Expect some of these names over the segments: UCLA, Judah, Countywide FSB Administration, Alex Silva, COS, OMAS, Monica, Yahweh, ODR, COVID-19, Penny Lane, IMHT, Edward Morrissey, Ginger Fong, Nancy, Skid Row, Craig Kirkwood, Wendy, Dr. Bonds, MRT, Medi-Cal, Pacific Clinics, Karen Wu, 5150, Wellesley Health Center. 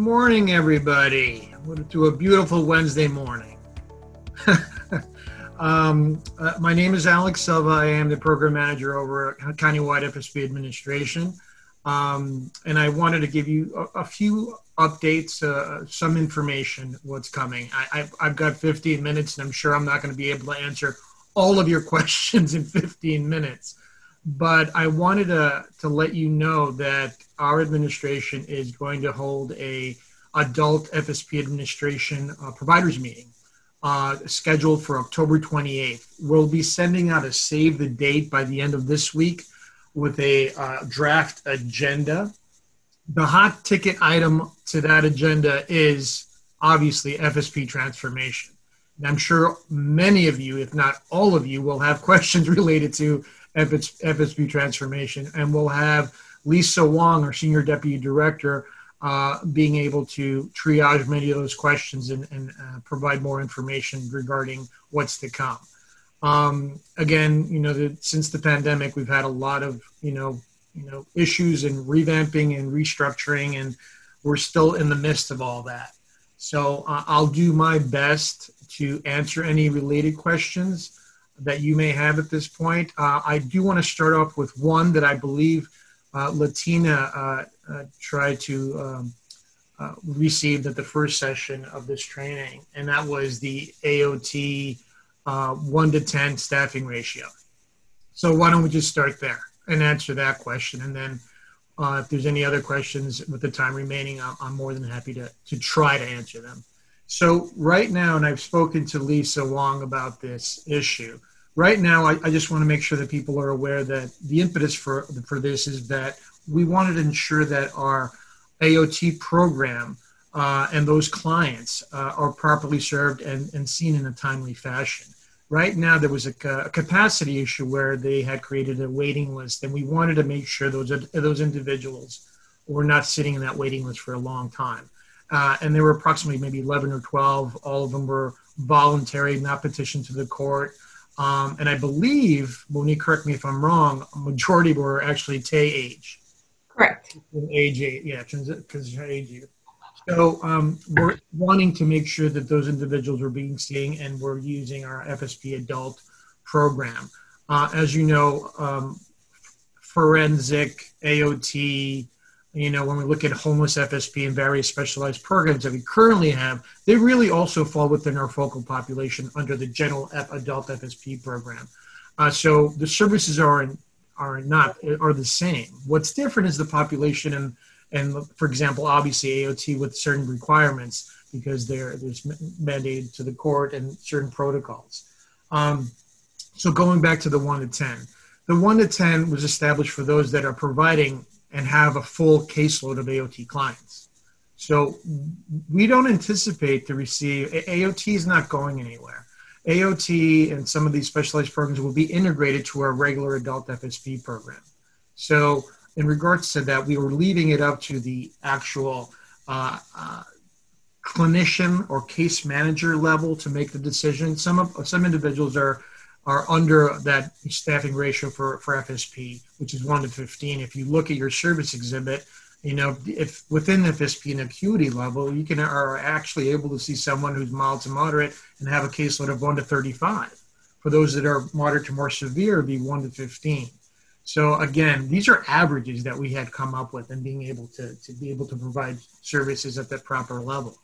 morning, everybody, to a beautiful Wednesday morning. My name is Alex Silva. I am the program manager over at Countywide FSB Administration. And I wanted to give you a few updates, some information, what's coming. I've got 15 minutes, and I'm sure I'm not going to be able to answer all of your questions in 15 minutes. But I wanted to let you know that our administration is going to hold a adult FSP administration providers meeting. Scheduled for October 28th. We'll be sending out a save the date by the end of this week with a draft agenda. The hot ticket item to that agenda is obviously FSP transformation. And I'm sure many of you, if not all of you, will have questions related to FSP transformation. And we'll have Lisa Wong, our Senior Deputy Director, being able to triage many of those questions and provide more information regarding what's to come. Again, you know, since the pandemic, we've had a lot of, you know, issues and revamping and restructuring, and we're still in the midst of all that. So I'll do my best to answer any related questions that you may have at this point. I do want to start off with one that I believe Latina tried to receive at the first session of this training, and that was the AOT 1 to 10 staffing ratio. So why don't we just start there and answer that question, and then if there's any other questions with the time remaining, I'm more than happy to try to answer them. So right now, and I've spoken to Lisa Wong about this issue, right now, I just want to make sure that people are aware that the impetus for this is that we wanted to ensure that our AOT program and those clients are properly served and seen in a timely fashion. Right now, there was a capacity issue where they had created a waiting list, and we wanted to make sure those individuals were not sitting in that waiting list for a long time. And there were approximately maybe 11 or 12. All of them were voluntary, not petitioned to the court. And I believe, Monique, correct me if I'm wrong, a majority were actually TAH. Correct. AJ, yeah, because AJ. So we're wanting to make sure that those individuals are being seen, and we're using our FSP adult program. As you know, forensic, AOT, you know, when we look at homeless FSP and various specialized programs that we currently have, they really also fall within our focal population under the general adult FSP program. So the services are the same. What's different is the population and for example, obviously AOT with certain requirements because there's mandated to the court and certain protocols. So going back to the 1 to 10. The 1 to 10 was established for those that are providing and have a full caseload of AOT clients. So we don't anticipate to receive, AOT is not going anywhere. AOT and some of these specialized programs will be integrated to our regular adult FSP program. So in regards to that, we were leaving it up to the actual clinician or case manager level to make the decision. Some individuals are under that staffing ratio for FSP, which is 1 to 15. If you look at your service exhibit, you know, if within the FSP and acuity level, you are actually able to see someone who's mild to moderate and have a caseload of 1 to 35. For those that are moderate to more severe, it would be 1 to 15. So again, these are averages that we had come up with and being able to provide services at that proper level.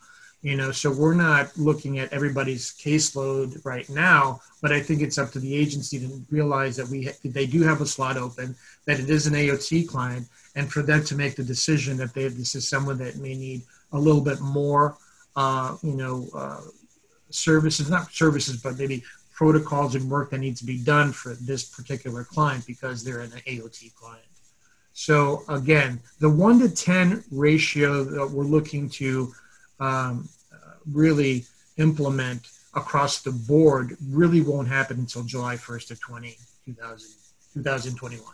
You know, so we're not looking at everybody's caseload right now, but I think it's up to the agency to realize that they do have a slot open, that it is an AOT client, and for them to make the decision that this is someone that may need a little bit more, services, not services, but maybe protocols and work that needs to be done for this particular client because they're an AOT client. So again, the 1 to 10 ratio that we're looking to really implement across the board really won't happen until July 1st of 2021.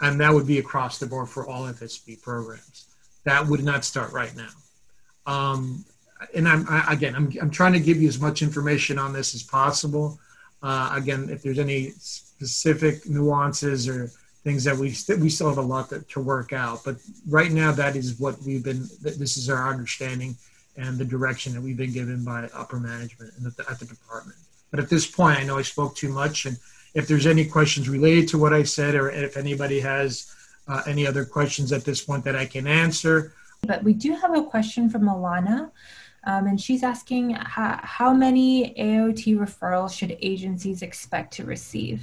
And that would be across the board for all FSP programs. That would not start right now. And I'm trying to give you as much information on this as possible. Again, if there's any specific nuances or things that we still have a lot to work out. But right now, that is what we've been, this is our understanding and the direction that we've been given by upper management and at the department. But at this point, I know I spoke too much. And if there's any questions related to what I said, or if anybody has any other questions at this point that I can answer. But we do have a question from Milana. And she's asking, how many AOT referrals should agencies expect to receive?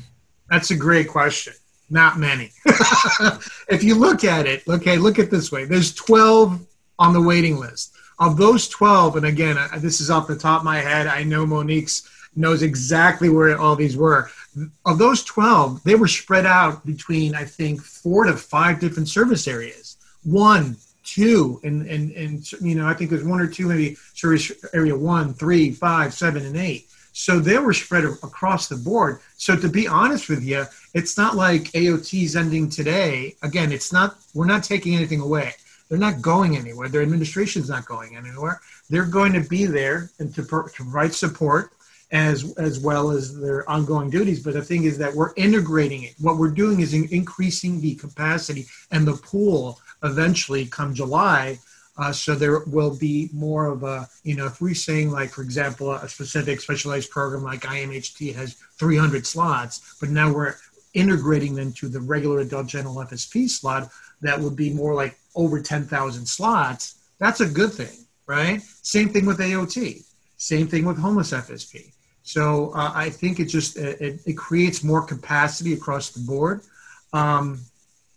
That's a great question. Not many. If you look at it, okay, look at this way. There's 12 on the waiting list. Of those 12, and again, this is off the top of my head. I know Monique knows exactly where all these were. Of those 12, they were spread out between, I think, 4 to 5 different service areas. 1, 2, and you know, I think there's 1 or 2, maybe service area 1, 3, 5, 7, and 8. So they were spread across the board. So to be honest with you, it's not like AOT's ending today. Again, it's not, we're not taking anything away. They're not going anywhere. Their administration's not going anywhere. They're going to be there and to provide support as well as their ongoing duties. But the thing is that we're integrating it. What we're doing is increasing the capacity and the pool eventually come July. So there will be more of a, you know, if we're saying, like, for example, a specific specialized program like IMHT has 300 slots, but now we're integrating them to the regular adult general FSP slot, that would be more like over 10,000 slots. That's a good thing, right? Same thing with AOT, same thing with homeless FSP. So I think it just, it creates more capacity across the board.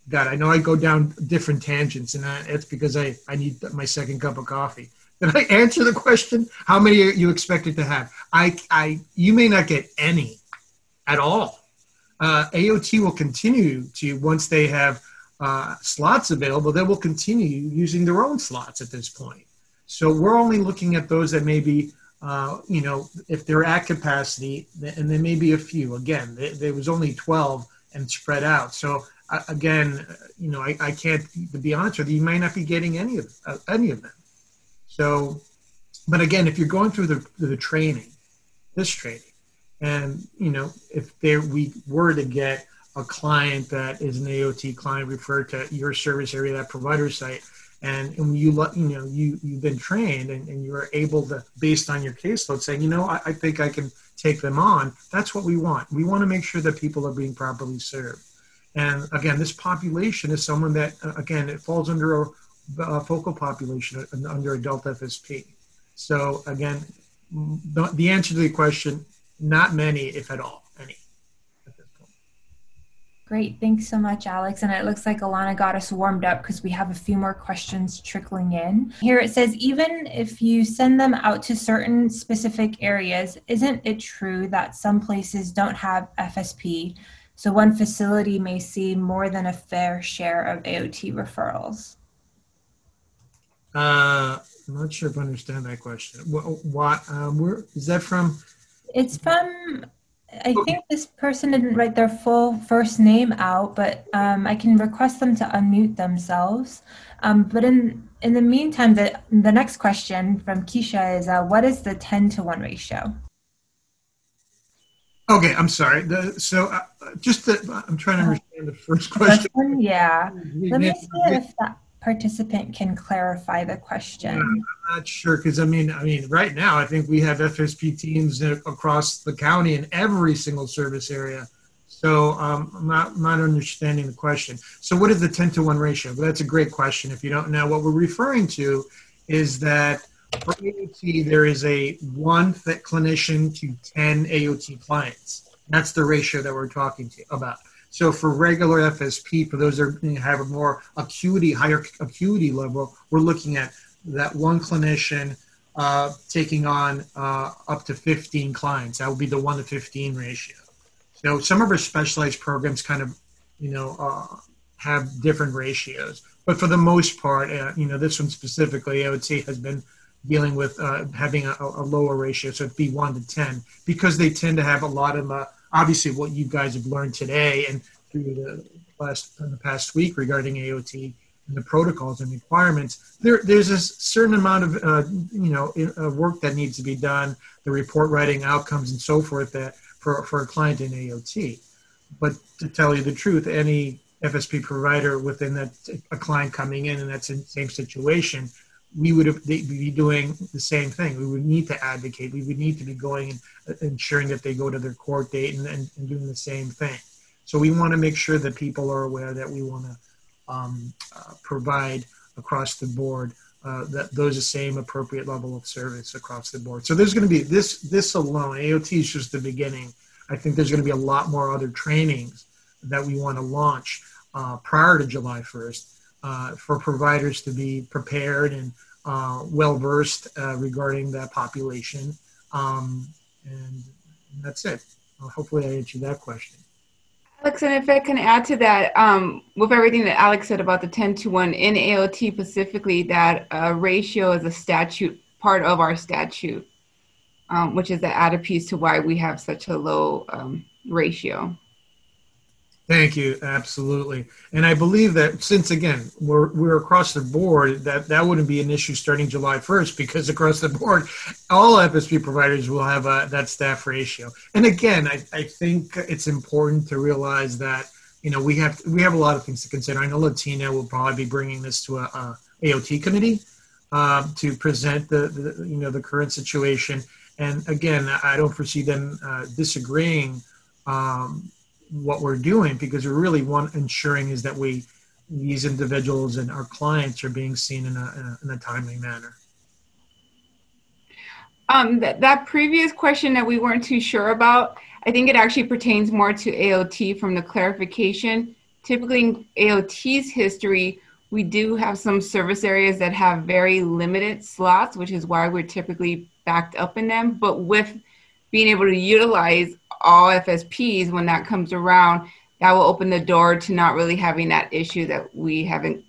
God, I know I go down different tangents, and it's because I need my second cup of coffee. Did I answer the question? How many are you expected to have? You may not get any at all. AOT will continue to, once they have slots available, they will continue using their own slots at this point. So we're only looking at those that may be, you know, if they're at capacity, and there may be a few. Again, there was only 12 and spread out. So again, you know, I can't, to be honest with you, you might not be getting any of them. So, but again, if you're going through the training, this training, and, you know, if we were to get a client that is an AOT client referred to your service area, that provider site, and you've been trained and you're able to, based on your caseload, say, you know, I think I can take them on. That's what we want. We want to make sure that people are being properly served. And again, this population is someone that, again, it falls under a focal population under adult FSP. So again, the answer to the question, not many, if at all, any at this point. Great, thanks so much, Alex. And it looks like Alana got us warmed up because we have a few more questions trickling in. Here it says, even if you send them out to certain specific areas, isn't it true that some places don't have FSP? So one facility may see more than a fair share of AOT referrals. I'm not sure if I understand that question. Where is that from? It's from, I think this person didn't write their full first name out, but I can request them to unmute themselves. But in the meantime, the next question from Keisha is, what is the 10-to-1 ratio? Okay, I'm sorry. I'm trying to understand the first question. Yeah. Let me see if that participant can clarify the question. Yeah, I'm not sure, because I mean, right now, I think we have FSP teams across the county in every single service area. So I'm not understanding the question. So what is the 10-to-1 ratio? Well, that's a great question. If you don't know, what we're referring to is that for AOT, there is a 1 clinician to 10 AOT clients. That's the ratio that we're talking about. So for regular FSP, for those that have a more acuity, higher acuity level, we're looking at that 1 clinician taking on up to 15 clients. That would be the 1-to-15 ratio. So some of our specialized programs kind of, you know, have different ratios. But for the most part, you know, this one specifically, AOT has been dealing with having a lower ratio, so it'd be 1-to-10, because they tend to have a lot of, obviously what you guys have learned today and through the past week regarding AOT and the protocols and requirements, there's a certain amount of, work that needs to be done, the report writing, outcomes, and so forth, that for a client in AOT. But to tell you the truth, any FSP provider within that, a client coming in and that's in the same situation, we would have, they'd be doing the same thing. We would need to advocate. We would need to be going and ensuring that they go to their court date and doing the same thing. So we want to make sure that people are aware that we want to provide across the board that those are same appropriate level of service across the board. So there's going to be this alone, AOT is just the beginning. I think there's going to be a lot more other trainings that we want to launch prior to July 1st for providers to be prepared and well-versed regarding that population. And that's it. Well, hopefully I answered that question. Alex, and if I can add to that, with everything that Alex said about the 10-to-1 in AOT specifically, that ratio is a statute, part of our statute, which is the added piece to why we have such a low ratio. Thank you, absolutely. And I believe that since, again, we're across the board, that wouldn't be an issue starting July 1st because across the board, all FSP providers will have that staff ratio. And again, I think it's important to realize that, you know, we have a lot of things to consider. I know Latina will probably be bringing this to a AOT committee to present the you know, the current situation. And again, I don't foresee them disagreeing what we're doing, because we really want ensuring is that these individuals and our clients are being seen in a timely manner. That previous question that we weren't too sure about, I think it actually pertains more to AOT from the clarification. Typically in AOT's history, we do have some service areas that have very limited slots, which is why we're typically backed up in them, but with being able to utilize all FSPs when that comes around, that will open the door to not really having that issue that we haven't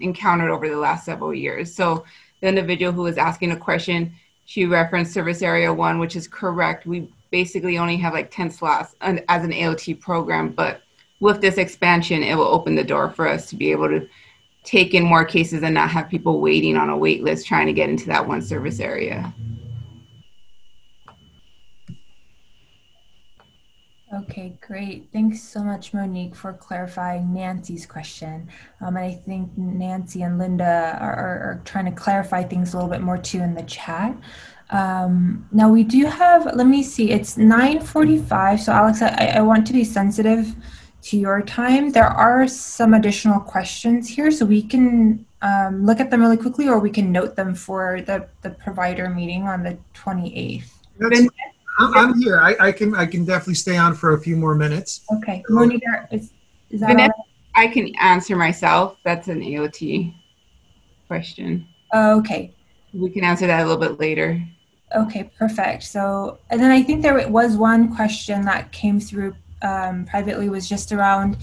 encountered over the last several years. So the individual who was asking a question, she referenced service area 1, which is correct. We basically only have like 10 slots as an AOT program, but with this expansion, it will open the door for us to be able to take in more cases and not have people waiting on a wait list trying to get into that one service area. Okay, great. Thanks so much, Monique, for clarifying Nancy's question. And I think Nancy and Linda are trying to clarify things a little bit more too in the chat. Now we do have, let me see, it's 9:45. So Alex, I want to be sensitive to your time. There are some additional questions here, so we can look at them really quickly, or we can note them for the provider meeting on the 28th. I'm here. I can definitely stay on for a few more minutes. Okay. Monica, is that Vanessa, I can answer myself. That's an AOT question. Okay. We can answer that a little bit later. Okay, perfect. So, and then I think there was one question that came through privately, was just around,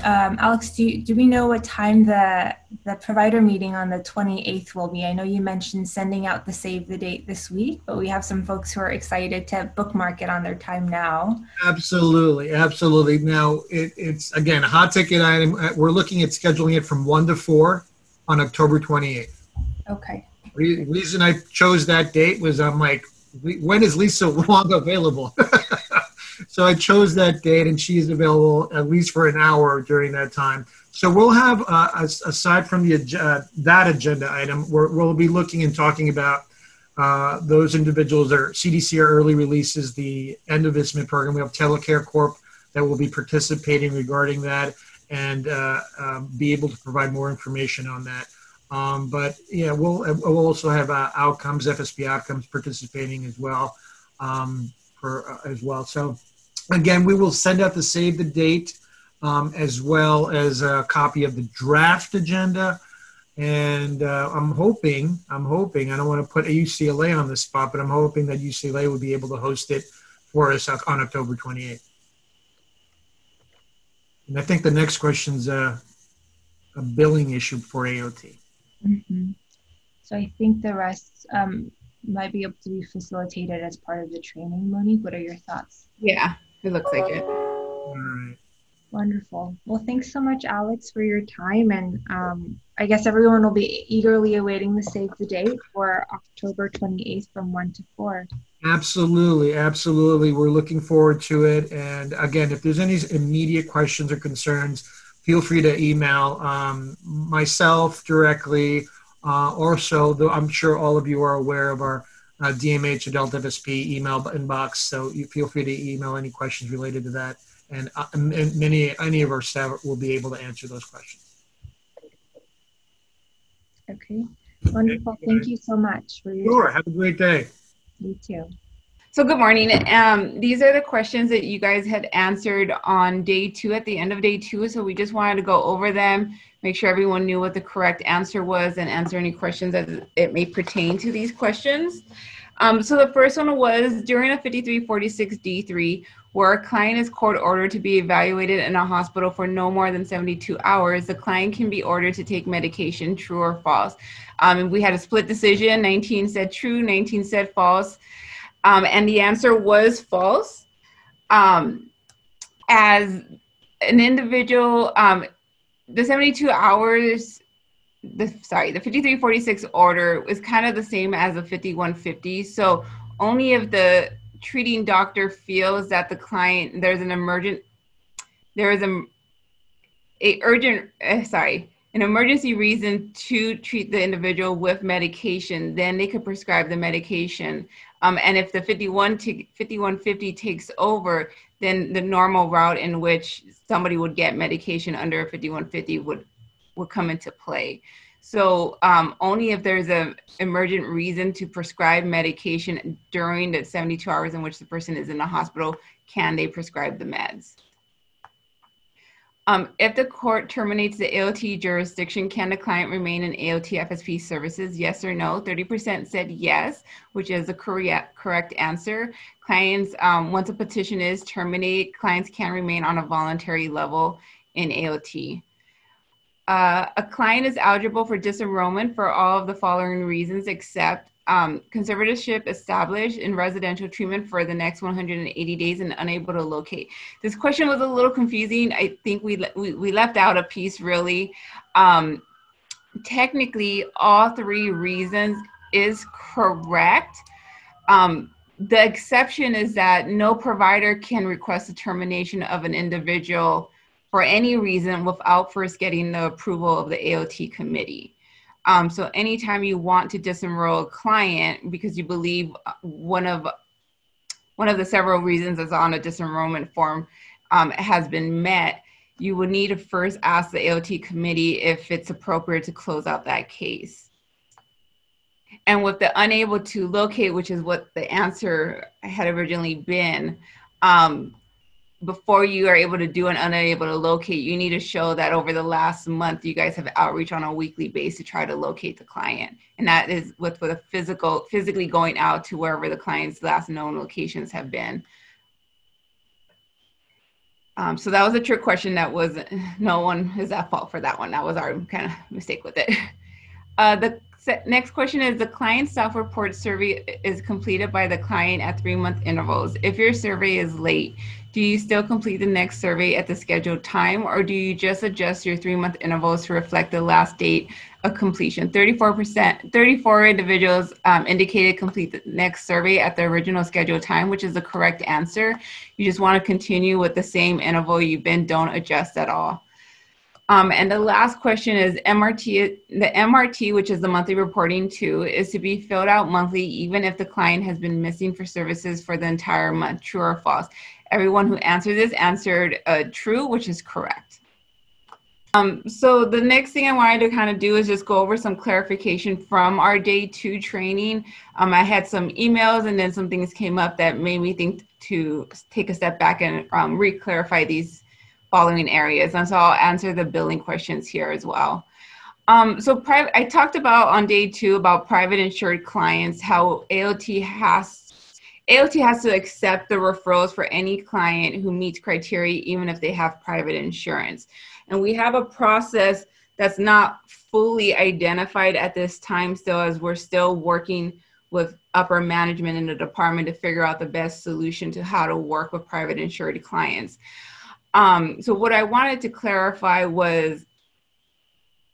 Alex, do we know what time the provider meeting on the 28th will be? I know you mentioned sending out the save the date this week, but we have some folks who are excited to bookmark it on their time now. Absolutely, absolutely. Now, it's, again, a hot ticket item. We're looking at scheduling it from 1 to 4 on October 28th. Okay. The reason I chose that date was I'm like, when is Lisa Wong available? So I chose that date, and she is available at least for an hour during that time. So we'll have, aside from that agenda item, we'll be looking and talking about those individuals that are CDC or early releases, the end of enlistment program. We have Telecare Corp that will be participating regarding that and be able to provide more information on that. But yeah, we'll also have outcomes, FSP outcomes participating as well. So again, we will send out the save the date as well as a copy of the draft agenda. And I'm hoping, I don't want to put a UCLA on the spot, but I'm hoping that UCLA will be able to host it for us on October 28th. And I think the next question's a billing issue for AOT. Mm-hmm. So I think the rest might be able to be facilitated as part of the training. Monique, what are your thoughts? Yeah, it looks like it. All right. Wonderful. Well, thanks so much, Alex, for your time. And I guess everyone will be eagerly awaiting the save the date for October 28th from 1 to 4. Absolutely. Absolutely. We're looking forward to it. And again, if there's any immediate questions or concerns, feel free to email myself directly. Also, I'm sure all of you are aware of our DMH Adult FSP email inbox, so you feel free to email any questions related to that, and any of our staff will be able to answer those questions. Okay, wonderful. Thank you so much. Sure, have a great day. You too. So good morning. These are the questions that you guys had answered on day two, at the end of day two. So we just wanted to go over them, make sure everyone knew what the correct answer was, and answer any questions as it may pertain to these questions. So the first one was, during a 5346 D3, where a client is court ordered to be evaluated in a hospital for no more than 72 hours, the client can be ordered to take medication, true or false. And we had a split decision, 19 said true, 19 said false. And the answer was false. As an individual, the 72 hours, the 5346 order is kind of the same as the 5150. So only if the treating doctor feels that the client, there is an emergency reason to treat the individual with medication, then they could prescribe the medication. And if the 5150 takes over, then the normal route in which somebody would get medication under a 5150 would come into play. So only if there's an emergent reason to prescribe medication during the 72 hours in which the person is in the hospital can they prescribe the meds. If the court terminates the AOT jurisdiction, can the client remain in AOT FSP services? Yes or no? 30% said yes, which is the correct answer. Clients, once a petition is terminated, clients can remain on a voluntary level in AOT. A client is eligible for disenrollment for all of the following reasons, except conservatorship established in residential treatment for the next 180 days and unable to locate. This question was a little confusing. I think we left out a piece really. Technically, all three reasons is correct. The exception is that no provider can request the termination of an individual for any reason without first getting the approval of the AOT committee. So anytime you want to disenroll a client because you believe one of the several reasons that's on a disenrollment form has been met, you would need to first ask the AOT committee if it's appropriate to close out that case. And with the unable to locate, which is what the answer had originally been, before you are able to do an unable to locate, you need to show that over the last month, you guys have outreach on a weekly basis to try to locate the client. And that is with a physically going out to wherever the client's last known locations have been. So that was a trick question. That was, no one is at fault for that one. That was our kind of mistake with it. The next question is, the client self-report survey is completed by the client at 3-month intervals. If your survey is late, do you still complete the next survey at the scheduled time, or do you just adjust your 3-month intervals to reflect the last date of completion? 34 individuals indicated complete the next survey at the original scheduled time, which is the correct answer. You just want to continue with the same interval you've been, don't adjust at all. And the last question is the MRT, which is the monthly reporting to, is to be filled out monthly even if the client has been missing for services for the entire month, true or false? Everyone who answered this answered true, which is correct. So the next thing I wanted to kind of do is just go over some clarification from our day two training. I had some emails and then some things came up that made me think to take a step back and re-clarify these following areas. And so I'll answer the billing questions here as well. So I talked about on day two about private insured clients, how AOT has to accept the referrals for any client who meets criteria, even if they have private insurance. And we have a process that's not fully identified at this time still, as we're still working with upper management in the department to figure out the best solution to how to work with private insured clients. So what I wanted to clarify was,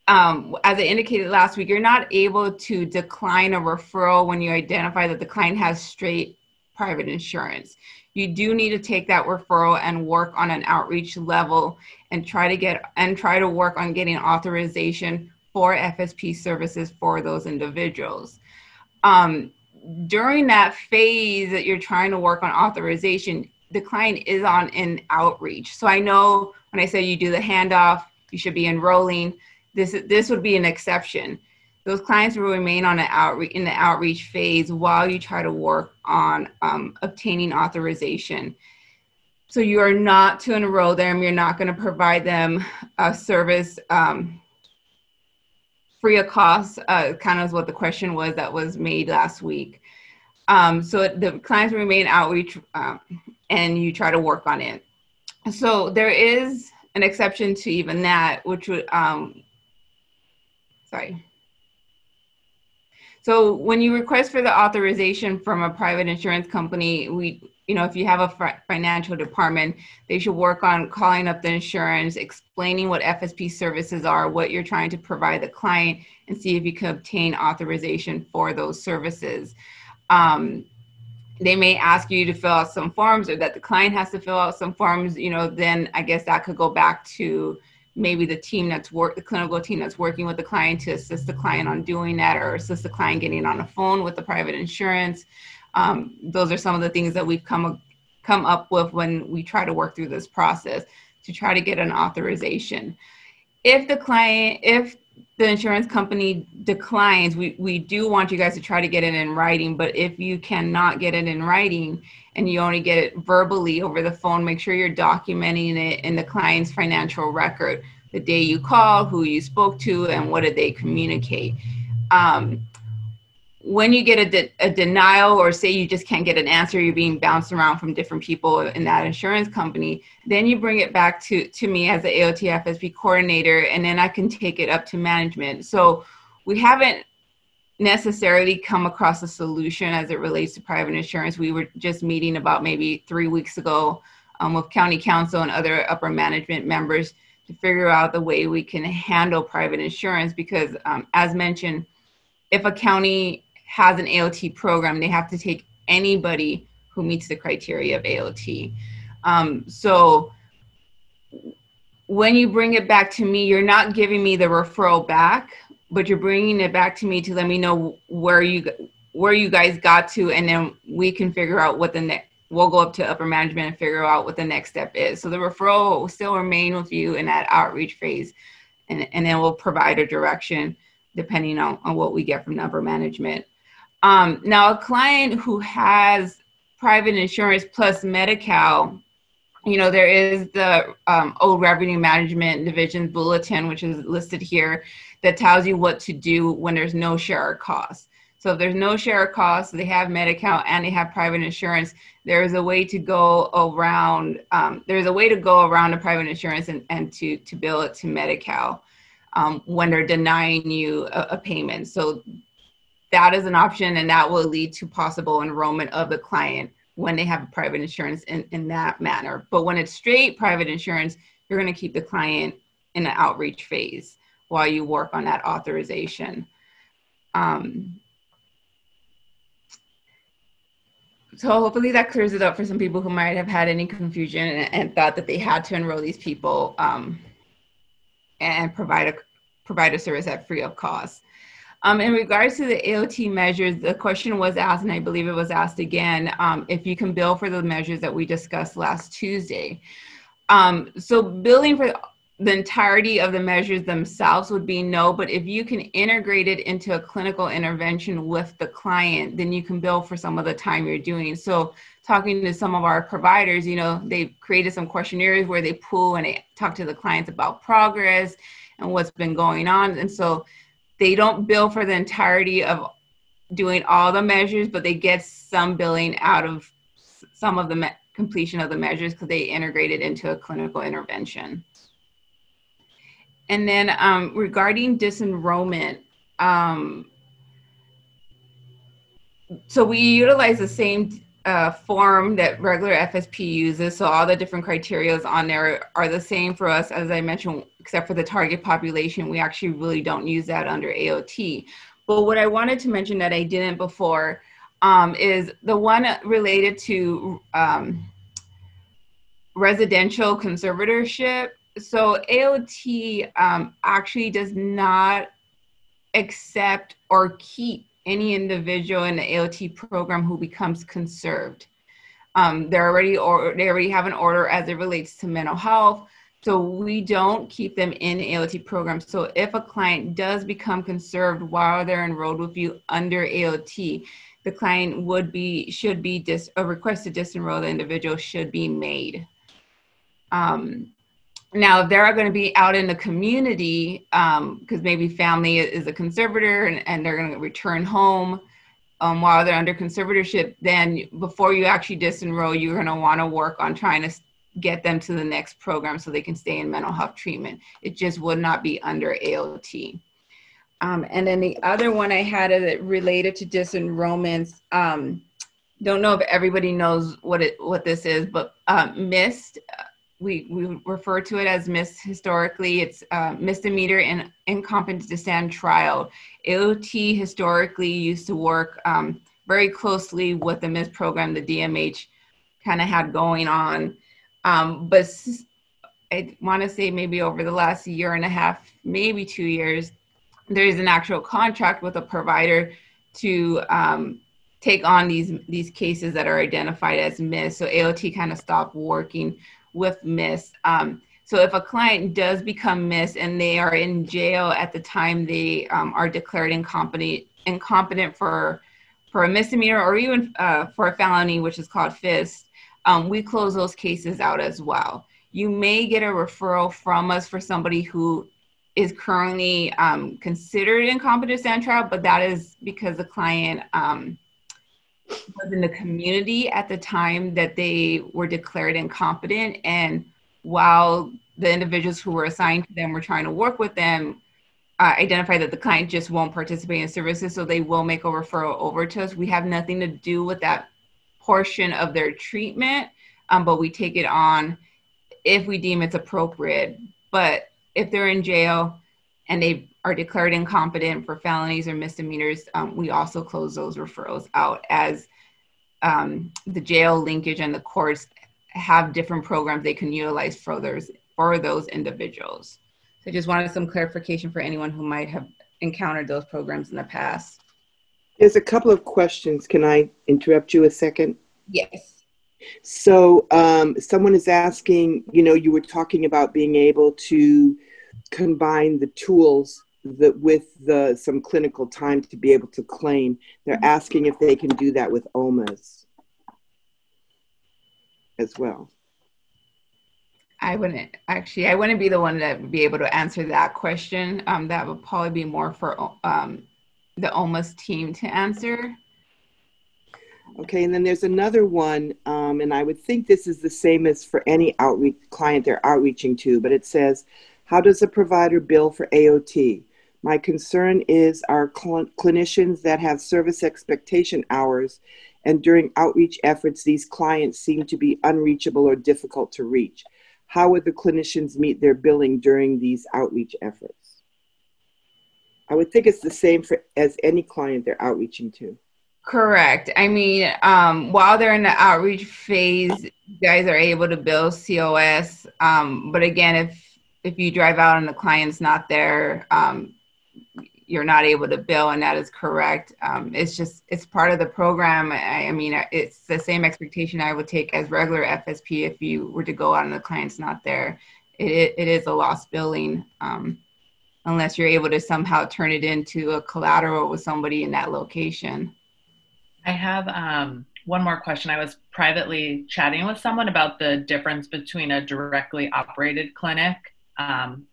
as I indicated last week, you're not able to decline a referral when you identify that the client has private insurance. You do need to take that referral and work on an outreach level and try to work on getting authorization for FSP services for those individuals. During that phase that you're trying to work on authorization, the client is on an outreach. So I know when I say you do the handoff, you should be enrolling. This would be an exception. Those clients will remain on in the outreach phase while you try to work on obtaining authorization. So you are not to enroll them. You're not going to provide them a service free of cost, kind of what the question was that was made last week. So the clients remain outreach and you try to work on it. So there is an exception to even that, which would, So when you request for the authorization from a private insurance company, if you have a financial department, they should work on calling up the insurance, explaining what FSP services are, what you're trying to provide the client, and see if you can obtain authorization for those services. They may ask you to fill out some forms, or that the client has to fill out some forms. Then I guess that could go back to maybe the team that's the clinical team that's working with the client to assist the client on doing that, or assist the client getting on the phone with the private insurance. Those are some of the things that we've come up with when we try to work through this process to try to get an authorization. If the insurance company declines, we do want you guys to try to get it in writing, but if you cannot get it in writing and you only get it verbally over the phone, make sure you're documenting it in the client's financial record, the day you called, who you spoke to, and what did they communicate. When you get a denial, or say you just can't get an answer, you're being bounced around from different people in that insurance company, then you bring it back to me as the AOT FSP coordinator, and then I can take it up to management. So we haven't necessarily come across a solution as it relates to private insurance. We were just meeting about maybe 3 weeks ago with county council and other upper management members to figure out the way we can handle private insurance, because as mentioned, if a county has an AOT program, they have to take anybody who meets the criteria of AOT. So when you bring it back to me, you're not giving me the referral back, but you're bringing it back to me to let me know where you guys got to, and then we can figure out what the next. We'll go up to upper management and figure out what the next step is. So the referral will still remain with you in that outreach phase, and then we'll provide a direction depending on what we get from upper management. Now, a client who has private insurance plus Medi-Cal, there is the old Revenue Management Division Bulletin, which is listed here, that tells you what to do when there's no share costs. So if there's no share costs, they have Medi-Cal and they have private insurance, there's a way to go around, the private insurance and to bill it to Medi-Cal when they're denying you a payment. So that is an option, and that will lead to possible enrollment of the client when they have a private insurance in that manner. But when it's straight private insurance, you're going to keep the client in the outreach phase while you work on that authorization. So hopefully that clears it up for some people who might have had any confusion and thought that they had to enroll these people and provide a service at free of cost. In regards to the AOT measures, the question was asked, and I believe it was asked again, if you can bill for the measures that we discussed last Tuesday. So billing for the entirety of the measures themselves would be no, but if you can integrate it into a clinical intervention with the client, then you can bill for some of the time you're doing. So talking to some of our providers, they've created some questionnaires where they pull and they talk to the clients about progress and what's been going on. And so they don't bill for the entirety of doing all the measures, but they get some billing out of some of the completion of the measures because they integrate it into a clinical intervention. And then regarding disenrollment, so we utilize the same form that regular FSP uses. So all the different criteria on there are the same for us, as I mentioned, except for the target population. We actually really don't use that under AOT. But what I wanted to mention that I didn't before is the one related to residential conservatorship. So AOT actually does not accept or keep any individual in the AOT program who becomes conserved. They already have an order as it relates to mental health. So we don't keep them in AOT programs. So if a client does become conserved while they're enrolled with you under AOT, the client would be, should be, a request to disenroll the individual should be made. Now, if they're going to be out in the community, because maybe family is a conservator and they're going to return home while they're under conservatorship, then before you actually disenroll, you're going to want to work on trying to get them to the next program so they can stay in mental health treatment. It just would not be under AOT. And then the other one I had is related to disenrollments. Don't know if everybody knows what this is, but MIST, we refer to it as MIST historically. It's misdemeanor and incompetent to stand trial. AOT historically used to work very closely with the MIST program the DMH kind of had going on. But I want to say maybe over the last year and a half, maybe 2 years, there is an actual contract with a provider to take on these cases that are identified as MIST. So AOT kind of stopped working with MIST. So if a client does become MIST and they are in jail at the time they are declared incompetent for a misdemeanor or even for a felony, which is called FIST, we close those cases out as well. You may get a referral from us for somebody who is currently considered incompetent to stand trial, but that is because the client was in the community at the time that they were declared incompetent. And while the individuals who were assigned to them were trying to work with them, identify that the client just won't participate in services, so they will make a referral over to us. We have nothing to do with that portion of their treatment, but we take it on if we deem it's appropriate. But if they're in jail and they are declared incompetent for felonies or misdemeanors, we also close those referrals out, as the jail linkage and the courts have different programs they can utilize for those individuals. So just wanted some clarification for anyone who might have encountered those programs in the past. There's a couple of questions. Can I interrupt you a second? Yes. So someone is asking, you know, you were talking about being able to combine the tools that with some clinical time to be able to claim. They're asking if they can do that with OMAS as well. I wouldn't be the one that would be able to answer that question. That would probably be more for the OMAS team to answer. Okay, and then there's another one, and I would think this is the same as for any outreach client they're outreaching to, but it says, how does a provider bill for AOT? My concern is our clinicians that have service expectation hours, and during outreach efforts, these clients seem to be unreachable or difficult to reach. How would the clinicians meet their billing during these outreach efforts? I would think it's the same as any client they're outreaching to. Correct. I mean, while they're in the outreach phase, you guys are able to bill COS. But again, if you drive out and the client's not there, you're not able to bill, and that is correct. It's part of the program. I mean, it's the same expectation I would take as regular FSP if you were to go out and the client's not there. It is a lost billing. Unless you're able to somehow turn it into a collateral with somebody in that location. I have one more question. I was privately chatting with someone about the difference between a directly operated clinic,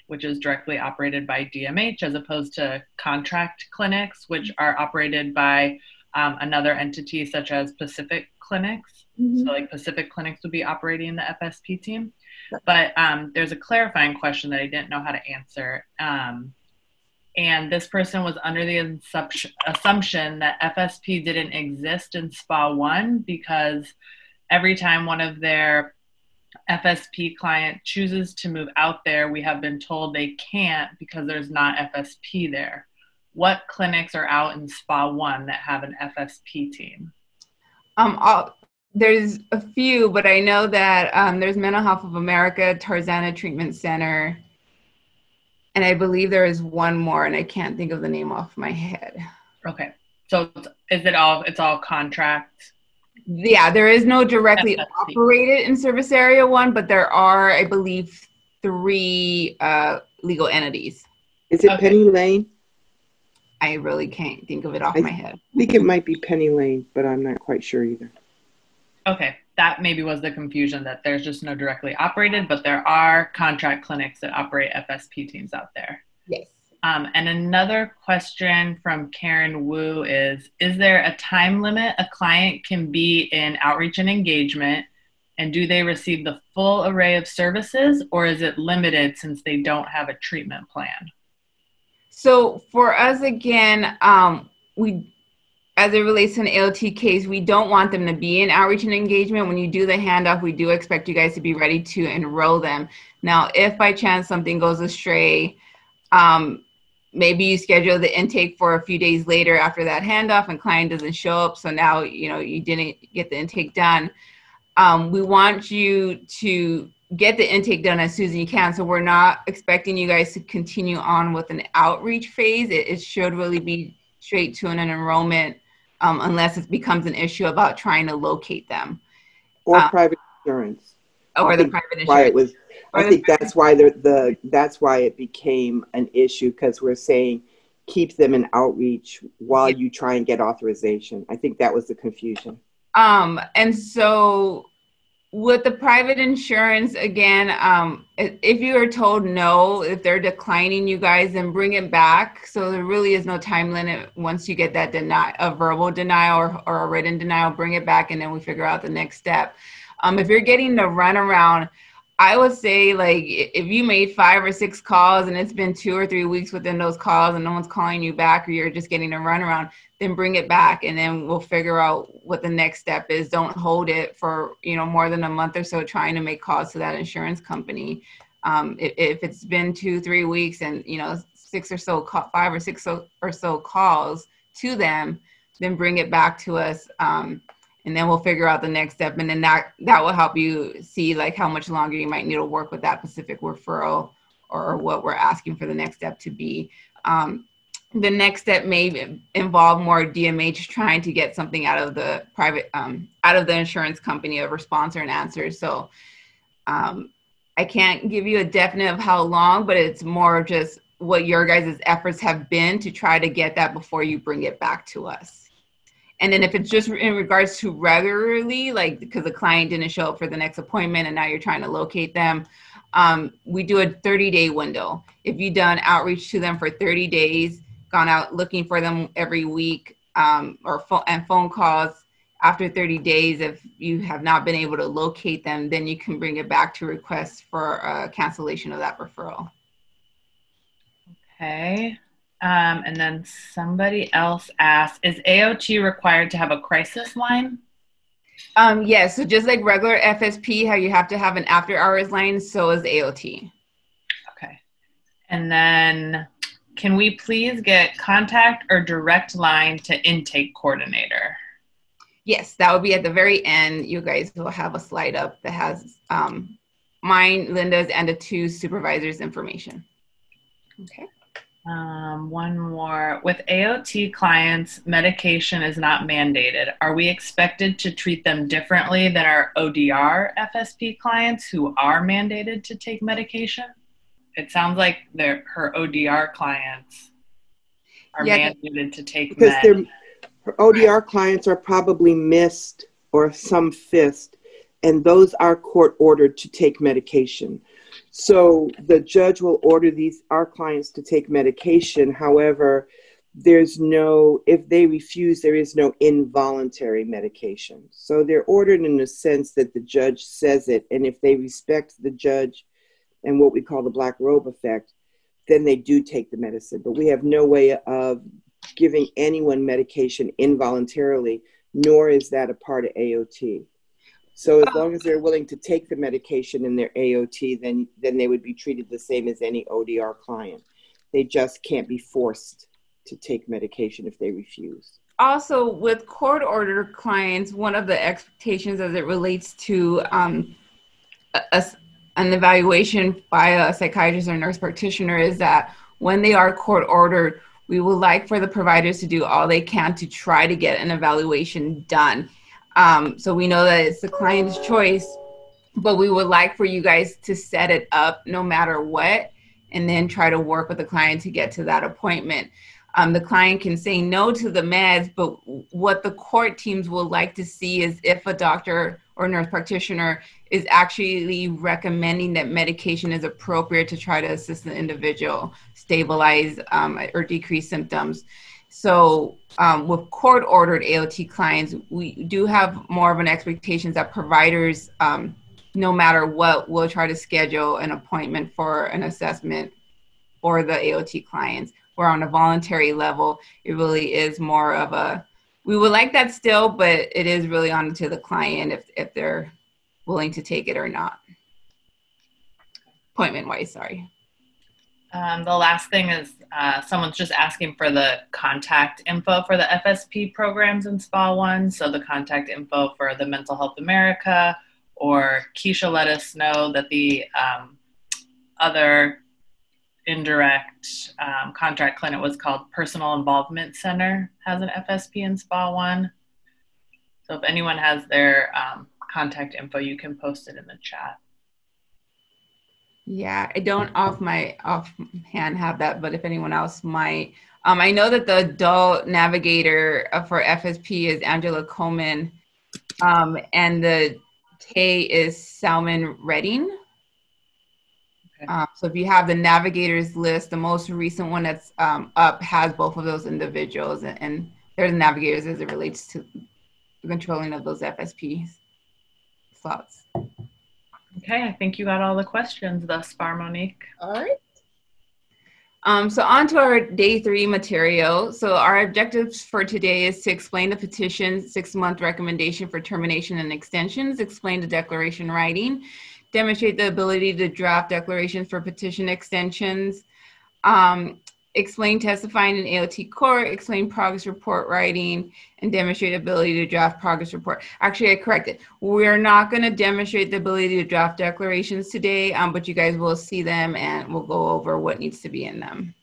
which is directly operated by DMH, as opposed to contract clinics, which are operated by another entity such as Pacific Clinics. Mm-hmm. So like Pacific Clinics would be operating the FSP team. But there's a clarifying question that I didn't know how to answer. And this person was under the assumption that FSP didn't exist in SPA 1 because every time one of their FSP client chooses to move out there, we have been told they can't because there's not FSP there. What clinics are out in SPA 1 that have an FSP team? There's a few, but I know that there's Mental Health of America, Tarzana Treatment Center, and I believe there is one more, and I can't think of the name off my head. Okay. So is it all, it's all contract? Yeah, there is no directly FSP. Operated in service area one, but there are, I believe, three legal entities. Is it okay. Penny Lane? I really can't think of it off my head. I think it might be Penny Lane, but I'm not quite sure either. Okay, that maybe was the confusion, that there's just no directly operated, but there are contract clinics that operate FSP teams out there. Yes. And another question from Karen Wu is there a time limit a client can be in outreach and engagement, and do they receive the full array of services, or is it limited since they don't have a treatment plan? So for us, again, as it relates to an AOT case, we don't want them to be in outreach and engagement. When you do the handoff, we do expect you guys to be ready to enroll them. Now, if by chance something goes astray, maybe you schedule the intake for a few days later after that handoff and client doesn't show up. So now, you know, you didn't get the intake done. We want you to get the intake done as soon as you can. So we're not expecting you guys to continue on with an outreach phase. It should really be straight to an enrollment. Unless it becomes an issue about trying to locate them. Or private insurance. Or the private insurance. That's why it became an issue, because we're saying keep them in outreach while you try and get authorization. I think that was the confusion. And so with the private insurance, again, if you are told no, if they're declining you guys, then bring it back. So there really is no time limit. Once you get that a verbal denial or a written denial, bring it back, and then we figure out the next step. If you're getting the runaround, I would say, like, if you made 5 or 6 calls and it's been 2 or 3 weeks within those calls and no one's calling you back, or you're just getting a runaround, then bring it back, and then we'll figure out what the next step is. Don't hold it for, you know, more than a month or so trying to make calls to that insurance company. If it's been 2-3 weeks and, you know, 5 or 6 calls to them, then bring it back to us. And then we'll figure out the next step. And then that will help you see, like, how much longer you might need to work with that specific referral or what we're asking for the next step to be. The next step may involve more DMH trying to get something out of the private, out of the insurance company, a response or an answer. So I can't give you a definite of how long, but it's more just what your guys' efforts have been to try to get that before you bring it back to us. And then if it's just in regards to regularly, like, because the client didn't show up for the next appointment and now you're trying to locate them, we do a 30-day window. If you've done outreach to them for 30 days, gone out looking for them every week, and phone calls after 30 days, if you have not been able to locate them, then you can bring it back to request for a cancellation of that referral. Okay. And then somebody else asked, is AOT required to have a crisis line? Yeah, so just like regular FSP, how you have to have an after hours line, so is AOT. Okay. And then can we please get contact or direct line to intake coordinator? Yes, that would be at the very end. You guys will have a slide up that has mine, Linda's, and the 2 supervisors' information. Okay. One more. With AOT clients, medication is not mandated. Are we expected to treat them differently than our ODR FSP clients who are mandated to take medication? It sounds like her ODR clients are mandated to take medication. Her ODR clients are probably MIST or some FIST, and those are court ordered to take medication. So the judge will order our clients to take medication. However, if they refuse, there is no involuntary medication. So they're ordered in the sense that the judge says it. And if they respect the judge and what we call the black robe effect, then they do take the medicine. But we have no way of giving anyone medication involuntarily, nor is that a part of AOT. So as long as they're willing to take the medication in their AOT, then they would be treated the same as any ODR client. They just can't be forced to take medication if they refuse. also with court order clients, one of the expectations as it relates to an evaluation by a psychiatrist or nurse practitioner is that when they are court ordered, we would like for the providers to do all they can to try to get an evaluation done. So we know that it's the client's choice, but we would like for you guys to set it up no matter what, and then try to work with the client to get to that appointment. The client can say no to the meds, but what the court teams will like to see is if a doctor or nurse practitioner is actually recommending that medication is appropriate to try to assist the individual stabilize or decrease symptoms. So with court-ordered AOT clients, we do have more of an expectation that providers, no matter what, will try to schedule an appointment for an assessment for the AOT clients. We're on a voluntary level. It really is more of a, we would like that still, but it is really on to the client if they're willing to take it or not. Appointment-wise, sorry. The last thing is someone's just asking for the contact info for the FSP programs in SPA1. So the contact info for the Mental Health America, or Keisha let us know that the other indirect contract clinic was called Personal Involvement Center, has an FSP in SPA1. So if anyone has their contact info, you can post it in the chat. Yeah, I don't offhand have that, but if anyone else might. I know that the adult navigator for FSP is Angela Coleman, and the K is Salman Redding. Okay. So if you have the navigators list, the most recent one that's up has both of those individuals, and there's navigators as it relates to the controlling of those FSP slots. Okay, I think you got all the questions thus far, Monique. All right. So on to our day 3 material. So our objectives for today is to explain the petition, 6-month recommendation for termination and extensions, explain the declaration writing, demonstrate the ability to draft declarations for petition extensions, explain testifying in AOT court, explain progress report writing, and demonstrate ability to draft progress report. Actually, I corrected. We're not going to demonstrate the ability to draft declarations today, but you guys will see them and we'll go over what needs to be in them.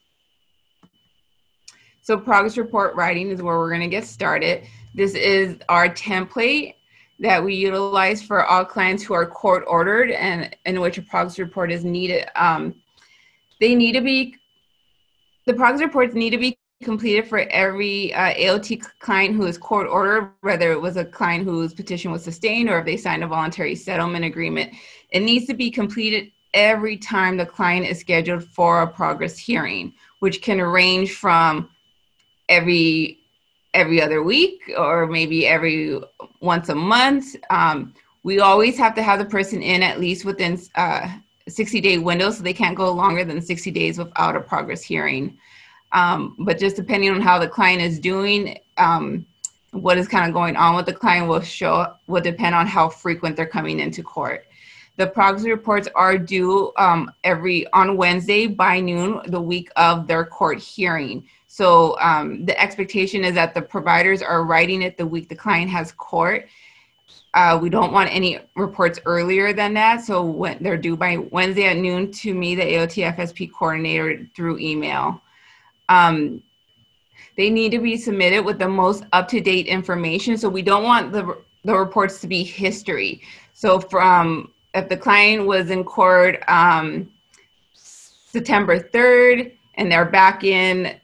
So progress report writing is where we're going to get started. This is our template that we utilize for all clients who are court ordered and in which a progress report is needed. The progress reports need to be completed for every AOT client who is court ordered, whether it was a client whose petition was sustained or if they signed a voluntary settlement agreement. It needs to be completed every time the client is scheduled for a progress hearing, which can range from every other week or maybe every once a month. We always have to have the person in at least within 60-day window, so they can't go longer than 60 days without a progress hearing. But just depending on how the client is doing, what is kind of going on with the client will depend on how frequent they're coming into court. The progress reports are due on Wednesday by noon, the week of their court hearing. So the expectation is that the providers are writing it the week the client has court. We don't want any reports earlier than that, so when they're due by Wednesday at noon to me, the AOT FSP coordinator, through email. They need to be submitted with the most up-to-date information, so we don't want the reports to be history. So if the client was in court September 3rd and they're back in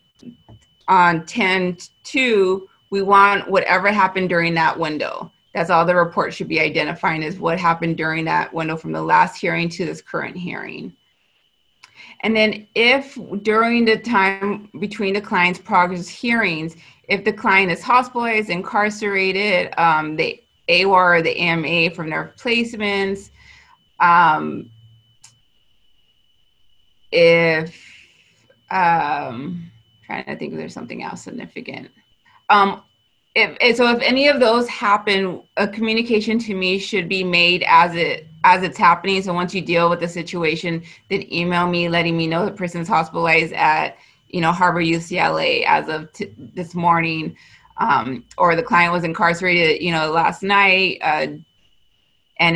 on 10-2, we want whatever happened during that window. That's all the report should be identifying, is what happened during that window from the last hearing to this current hearing. And then if during the time between the client's progress hearings, if the client is hospitalized, incarcerated, the AWAR or the AMA from their placements, trying to think if there's something else significant. So if any of those happen, a communication to me should be made as it's happening. So once you deal with the situation, then email me letting me know the person's hospitalized at Harbor UCLA as of this morning. or the client was incarcerated, you know, last night, and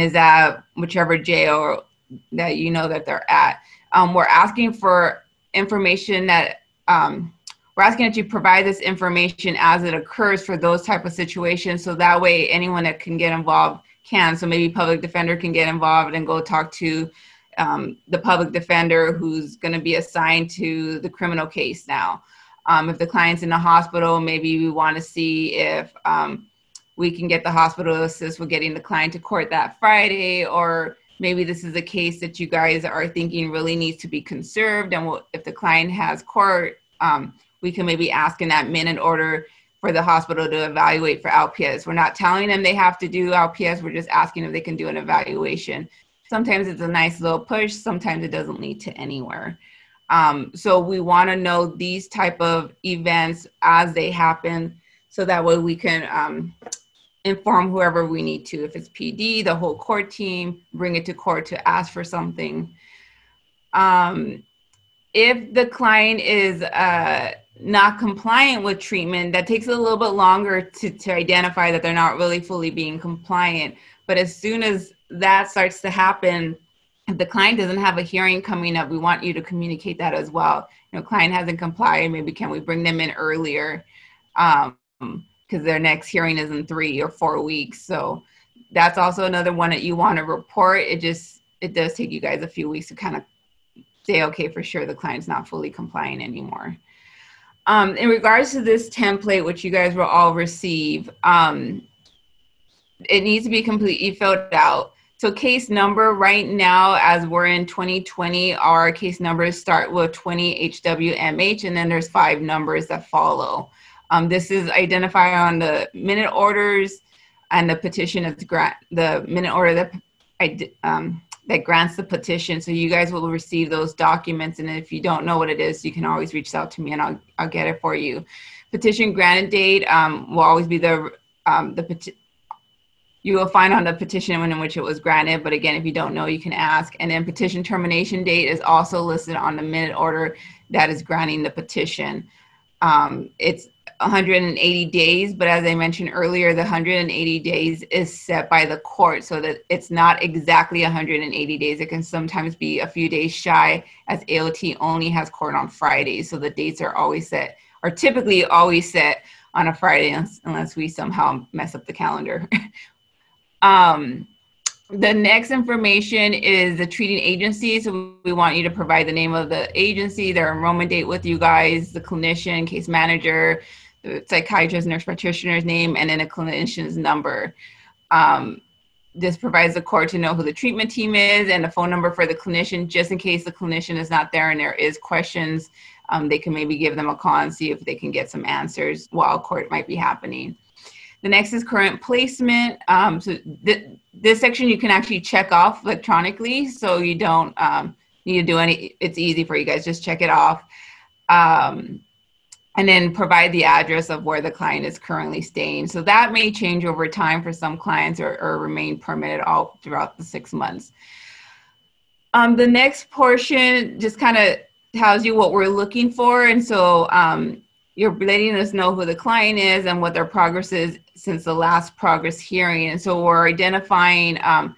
is at whichever jail that you know that they're at. We're asking for information that, we're asking that you provide this information as it occurs for those type of situations, so that way anyone that can get involved can. So maybe public defender can get involved and go talk to the public defender who's going to be assigned to the criminal case now. If the client's in the hospital, maybe we want to see if we can get the hospital to assist with getting the client to court that Friday, or maybe this is a case that you guys are thinking really needs to be conserved, and we'll, if the client has court, we can maybe ask in that minute order for the hospital to evaluate for LPS. We're not telling them they have to do LPS, we're just asking if they can do an evaluation. Sometimes it's a nice little push, sometimes it doesn't lead to anywhere. So we wanna know these type of events as they happen, so that way we can inform whoever we need to. If it's PD, the whole court team, bring it to court to ask for something. If the client is not compliant with treatment, that takes a little bit longer to identify that they're not really fully being compliant. But as soon as that starts to happen, if the client doesn't have a hearing coming up, we want you to communicate that as well. You know, client hasn't complied, maybe can we bring them in earlier? Because their next hearing is in 3 or 4 weeks. So that's also another one that you want to report. It does take you guys a few weeks to kind of say, okay, for sure the client's not fully complying anymore. In regards to this template, which you guys will all receive, it needs to be completely filled out. So case number right now, as we're in 2020, our case numbers start with 20 HWMH, and then there's 5 numbers that follow. This is identified on the minute orders and the petition of the minute order that grants the petition. So you guys will receive those documents, and if you don't know what it is, you can always reach out to me and I'll get it for you. Petition granted date will always be you will find on the petition in which it was granted, but again, if you don't know, you can ask. And then petition termination date is also listed on the minute order that is granting the petition. It's 180 days, but as I mentioned earlier, the 180 days is set by the court, so that it's not exactly 180 days. It can sometimes be a few days shy, as AOT only has court on Fridays, so the dates are always set, or typically always set on a Friday, unless we somehow mess up the calendar. The next information is the treating agency. So we want you to provide the name of the agency, their enrollment date with you guys, the clinician, case manager, the psychiatrist, nurse practitioner's name, and then a clinician's number. This provides the court to know who the treatment team is and the phone number for the clinician, just in case the clinician is not there and there is questions. They can maybe give them a call and see if they can get some answers while court might be happening. The next is current placement. This section you can actually check off electronically, so you don't need to do any, it's easy for you guys, just check it off. And then provide the address of where the client is currently staying. So that may change over time for some clients, or remain permanent all throughout the 6 months. The next portion just kind of tells you what we're looking for. And so you're letting us know who the client is and what their progress is since the last progress hearing. And so we're identifying how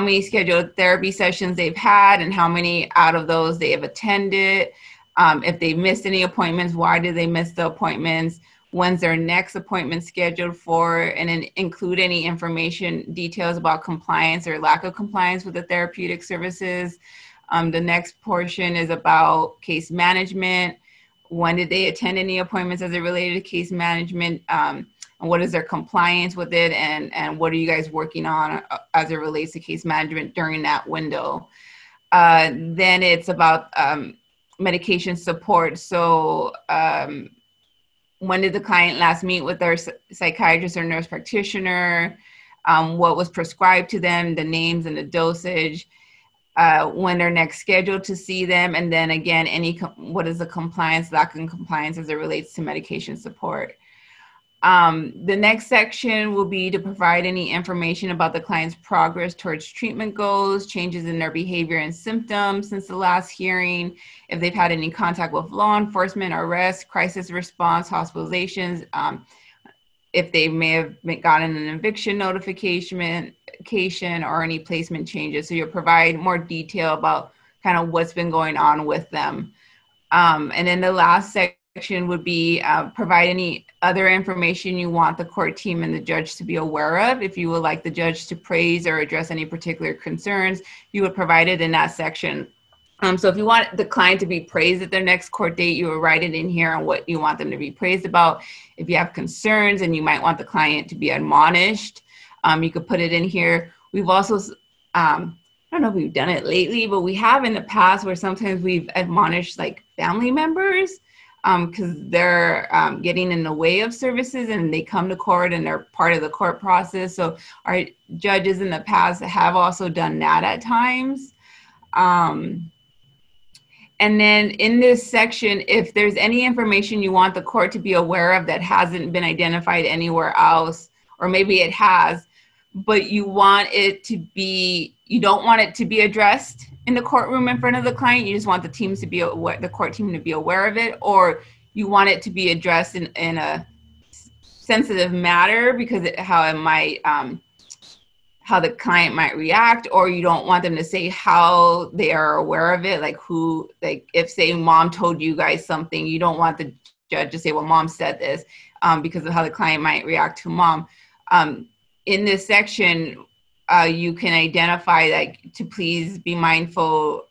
many scheduled therapy sessions they've had and how many out of those they have attended. If they missed any appointments, why did they miss the appointments? When's their next appointment scheduled for? And then include any information, details about compliance or lack of compliance with the therapeutic services. The next portion is about case management. When did they attend any appointments as it related to case management? And what is their compliance with it? And what are you guys working on as it relates to case management during that window? Then it's about medication support. So when did the client last meet with their psychiatrist or nurse practitioner? What was prescribed to them, the names and the dosage? When they're next scheduled to see them, and then again, what is the compliance, lack of compliance as it relates to medication support. The next section will be to provide any information about the client's progress towards treatment goals, changes in their behavior and symptoms since the last hearing, if they've had any contact with law enforcement, arrest, crisis response, hospitalizations, if they may have gotten an eviction notification or any placement changes. So you'll provide more detail about kind of what's been going on with them. And then the last section would be provide any other information you want the court team and the judge to be aware of. If you would like the judge to praise or address any particular concerns, you would provide it in that section. So if you want the client to be praised at their next court date, you will write it in here on what you want them to be praised about. If you have concerns and you might want the client to be admonished, you could put it in here. We've also, I don't know if we've done it lately, but we have in the past where sometimes we've admonished like family members because they're getting in the way of services and they come to court and they're part of the court process. So our judges in the past have also done that at times. And then in this section, if there's any information you want the court to be aware of that hasn't been identified anywhere else, or maybe it has, but you want it to be, you don't want it to be addressed in the courtroom in front of the client, you just want the teams to be aware, the court team to be aware of it, or you want it to be addressed in a sensitive matter because it, how it might, how the client might react, or you don't want them to say how they are aware of it, like who, like if say mom told you guys something, you don't want the judge to say, well, mom said this because of how the client might react to mom. In this section, you can identify like to please be mindful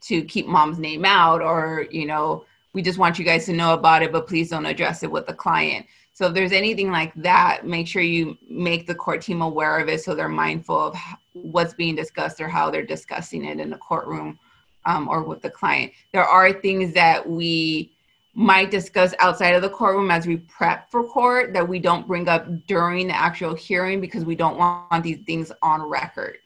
to keep mom's name out, or, you know, we just want you guys to know about it, but please don't address it with the client. So if there's anything like that, make sure you make the court team aware of it so they're mindful of what's being discussed or how they're discussing it in the courtroom or with the client. There are things that we might discuss outside of the courtroom as we prep for court that we don't bring up during the actual hearing because we don't want these things on record.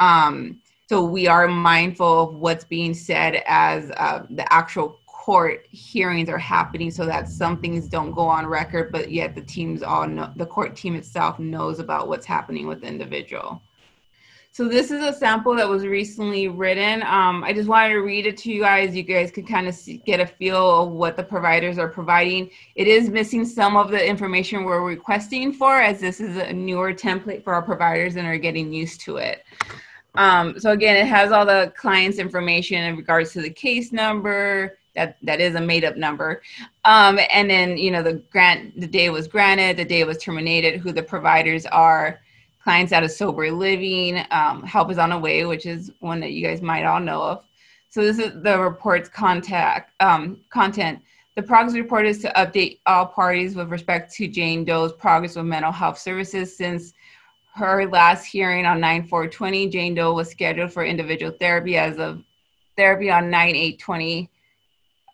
So we are mindful of what's being said as the actual court hearings are happening so that some things don't go on record, but yet the teams all know, the court team itself knows about what's happening with the individual. So this is a sample that was recently written. I just wanted to read it to you guys. You guys can kind of see, get a feel of what the providers are providing. It is missing some of the information we're requesting for, as this is a newer template for our providers and are getting used to it. So again, it has all the client's information in regards to the case number, that is a made up number. And then, you know, the day it was granted, the day it was terminated, who the providers are, clients out of sober living, help is on the way, which is one that you guys might all know of. So this is the report's content. The progress report is to update all parties with respect to Jane Doe's progress with mental health services since her last hearing on 9/4/20. Jane Doe was scheduled for individual therapy as of therapy on 9/8/20.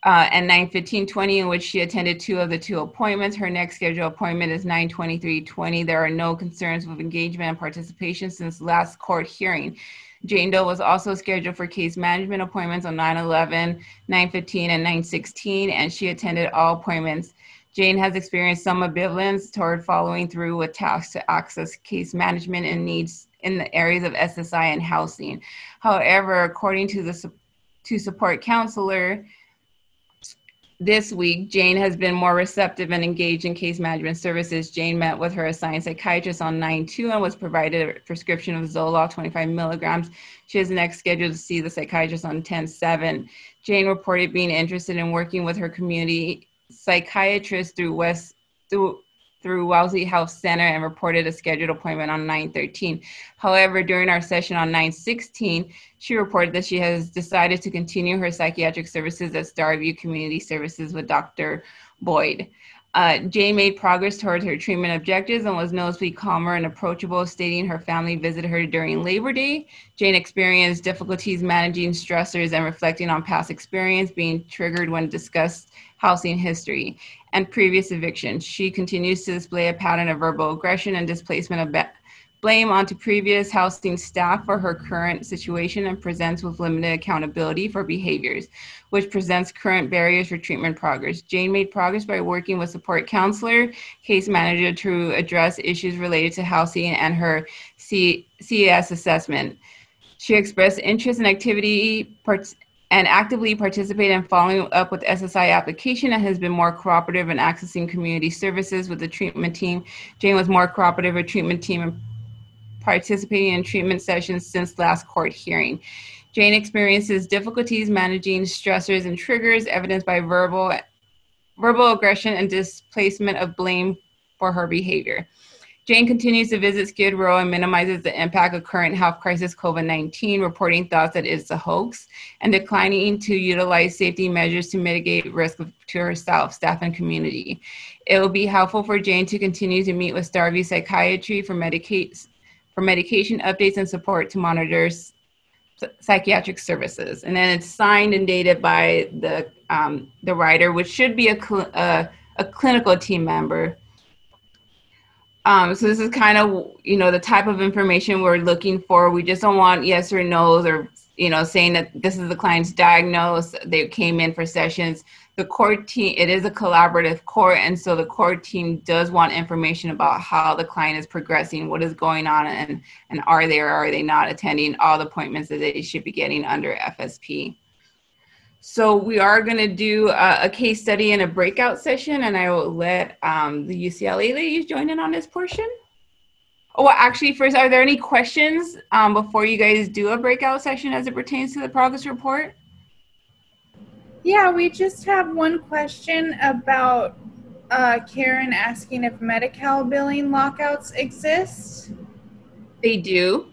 And 9/15/20, in which she attended 2 of the 2 appointments. Her next scheduled appointment is 9/23/20. There are no concerns with engagement and participation since last court hearing. Jane Doe was also scheduled for case management appointments on 9/11, 9/15, and 9/16, and she attended all appointments. Jane has experienced some ambivalence toward following through with tasks to access case management and needs in the areas of SSI and housing. However, according to the support counselor, this week, Jane has been more receptive and engaged in case management services. Jane met with her assigned psychiatrist on 9/2 and was provided a prescription of Zoloft 25 milligrams. She is next scheduled to see the psychiatrist on 10/7. Jane reported being interested in working with her community psychiatrist through Wellesley Health Center and reported a scheduled appointment on 9/13. However, during our session on 9/16, she reported that she has decided to continue her psychiatric services at Starview Community Services with Dr. Boyd. Jane made progress towards her treatment objectives and was noticeably calmer and approachable, stating her family visited her during Labor Day. Jane experienced difficulties managing stressors and reflecting on past experience, being triggered when discussed housing history and previous evictions. She continues to display a pattern of verbal aggression and displacement of blame onto previous housing staff for her current situation and presents with limited accountability for behaviors, which presents current barriers for treatment progress. Jane made progress by working with support counselor, case manager to address issues related to housing and her COS assessment. She expressed interest in activity and actively participate in following up with SSI application and has been more cooperative in accessing community services with the treatment team. Jane was more cooperative with treatment team and participating in treatment sessions since last court hearing. Jane experiences difficulties managing stressors and triggers evidenced by verbal aggression and displacement of blame for her behavior. Jane continues to visit Skid Row and minimizes the impact of current health crisis COVID-19, reporting thoughts that it's a hoax, and declining to utilize safety measures to mitigate risk to herself, staff, and community. It will be helpful for Jane to continue to meet with Starvey Psychiatry for medication updates and support to monitor psychiatric services. And then it's signed and dated by the writer, which should be a clinical team member. So this is kind of, you know, the type of information we're looking for. We just don't want yes or no's or, you know, saying that this is the client's diagnosed, they came in for sessions. The court team, it is a collaborative court, and so the court team does want information about how the client is progressing, what is going on, and are they or are they not attending all the appointments that they should be getting under FSP. So we are going to do a case study and a breakout session, and I will let the UCLA ladies join in on this portion. Oh, well, actually, first, are there any questions before you guys do a breakout session as it pertains to the progress report? Yeah, we just have one question about Karen asking if Medi-Cal billing lockouts exist. They do.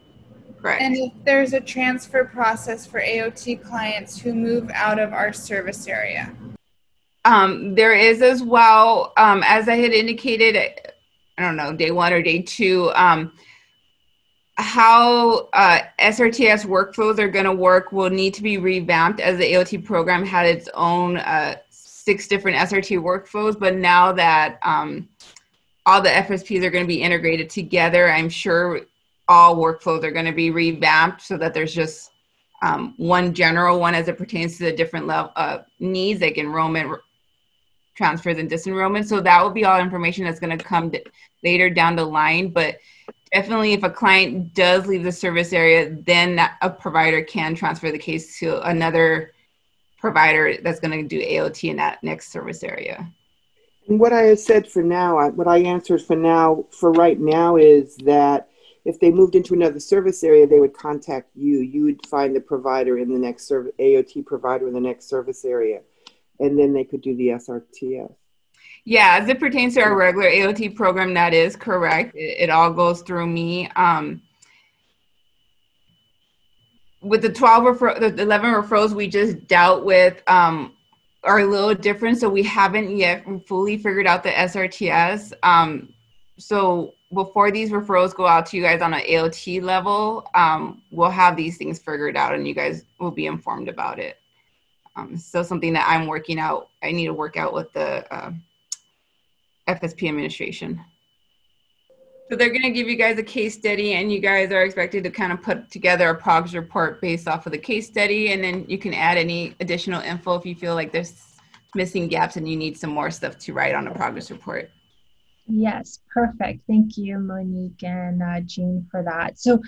Correct. And if there's a transfer process for AOT clients who move out of our service area? There is as well. As I had indicated, I don't know, day one or day two, how SRTS workflows are going to work will need to be revamped, as the AOT program had its own 6 different SRT workflows. But now that all the FSPs are going to be integrated together, I'm sure all workflows are going to be revamped so that there's just one general one as it pertains to the different level needs, like enrollment, transfers, and disenrollment. So that will be all information that's going to come later down the line. But definitely, if a client does leave the service area, then a provider can transfer the case to another provider that's going to do AOT in that next service area. And what I said for now, what I answered for now, for right now, is that if they moved into another service area, they would contact you. You would find the provider in the next AOT provider in the next service area, and then they could do the SRTS. Yeah, as it pertains to our regular AOT program, that is correct. It all goes through me. With the 11 referrals we just dealt with are a little different, so we haven't yet fully figured out the SRTS. So before these referrals go out to you guys on an AOT level, we'll have these things figured out and you guys will be informed about it. So something that I'm working out, I need to work out with the FSP administration. So they're going to give you guys a case study, and you guys are expected to kind of put together a progress report based off of the case study, and then you can add any additional info if you feel like there's missing gaps and you need some more stuff to write on a progress report. Yes, perfect. Thank you, Monique and Jean, for that. So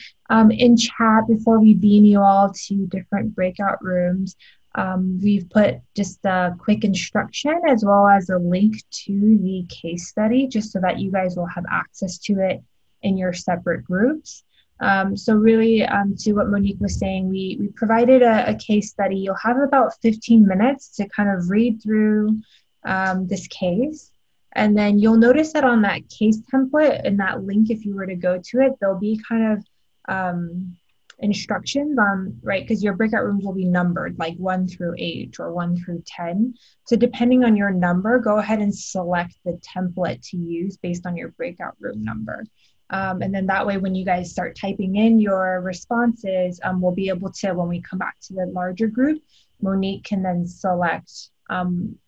in chat, before we beam you all to different breakout rooms, we've put just a quick instruction as well as a link to the case study, just so that you guys will have access to it in your separate groups. So really, to what Monique was saying, we provided a case study. You'll have about 15 minutes to kind of read through this case. And then you'll notice that on that case template and that link, if you were to go to it, there'll be kind of instructions on, right, because your breakout rooms will be numbered like 1 through 8 or 1 through 10. So depending on your number, go ahead and select the template to use based on your breakout room number. And then that way, when you guys start typing in your responses, we'll be able to, when we come back to the larger group, Monique can then select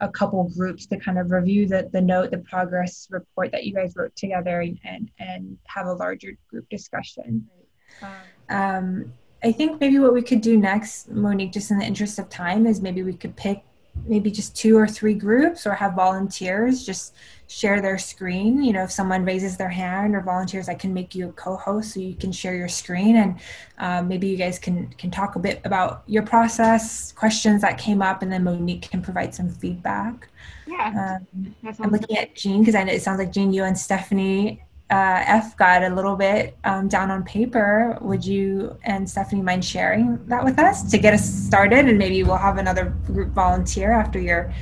a couple groups to kind of review the progress report that you guys wrote together, and have a larger group discussion. I think maybe what we could do next, Monique, just in the interest of time, is maybe we could pick maybe just 2 or 3 groups, or have volunteers just share their screen. You know, if someone raises their hand or volunteers, I can make you a co-host so you can share your screen, and maybe you guys can talk a bit about your process, questions that came up, and then Monique can provide some feedback. Yeah. I'm looking at Jean, because I know it sounds like Jean, you and Stephanie F got a little bit down on paper. Would you and Stephanie mind sharing that with us to get us started, and maybe we'll have another group volunteer after your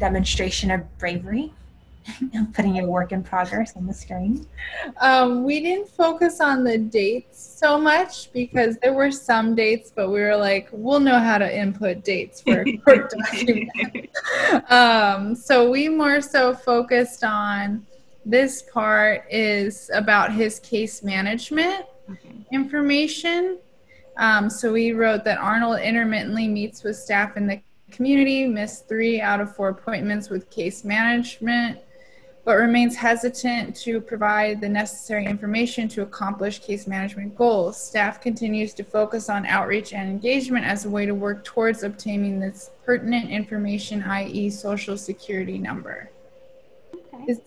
demonstration of bravery, putting your work in progress on the screen? We didn't focus on the dates so much, because there were some dates, but we were like, we'll know how to input dates for a quick document. So we more so focused on, this part is about his case management information. So we wrote that Arnold intermittently meets with staff in the community, missed 3 out of 4 appointments with case management, but remains hesitant to provide the necessary information to accomplish case management goals. Staff continues to focus on outreach and engagement as a way to work towards obtaining this pertinent information, i.e. social security number. Is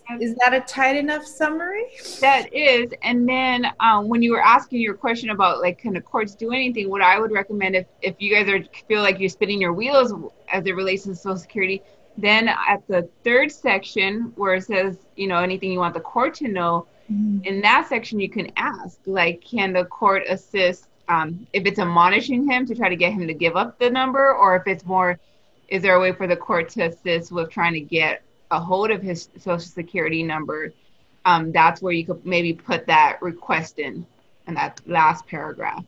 that a tight enough summary? That is. And then when you were asking your question about, like, can the courts do anything, what I would recommend, if you guys feel like you're spinning your wheels as it relates to Social Security, then at the 3rd section where it says, you know, anything you want the court to know, in that section you can ask, like, can the court assist if it's admonishing him to try to get him to give up the number, or if it's more, is there a way for the court to assist with trying to get a hold of his social security number? That's where you could maybe put that request in that last paragraph.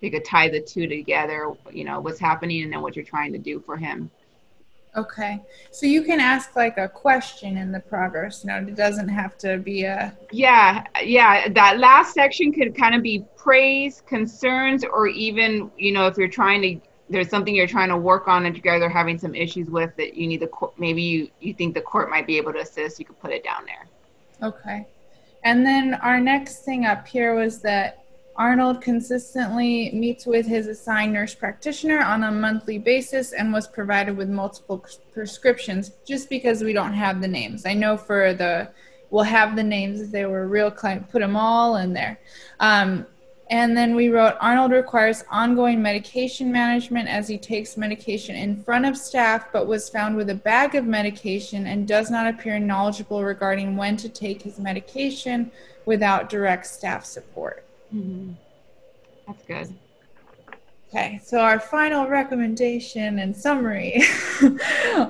You could tie the two together, you know, what's happening and then what you're trying to do for him. Okay, so you can ask like a question in the progress note. It doesn't have to be a... Yeah, that last section could kind of be praise, concerns, or even, you know, if you're trying to, there's something you're trying to work on that you guys are having some issues with that you need the court, maybe you think the court might be able to assist, you could put it down there. Okay. And then our next thing up here was that Arnold consistently meets with his assigned nurse practitioner on a monthly basis and was provided with multiple prescriptions, just because we don't have the names. I know for we'll have the names if they were a real client, put them all in there. And then we wrote, Arnold requires ongoing medication management as he takes medication in front of staff, but was found with a bag of medication and does not appear knowledgeable regarding when to take his medication without direct staff support. Mm-hmm. That's good. Okay, so our final recommendation and summary.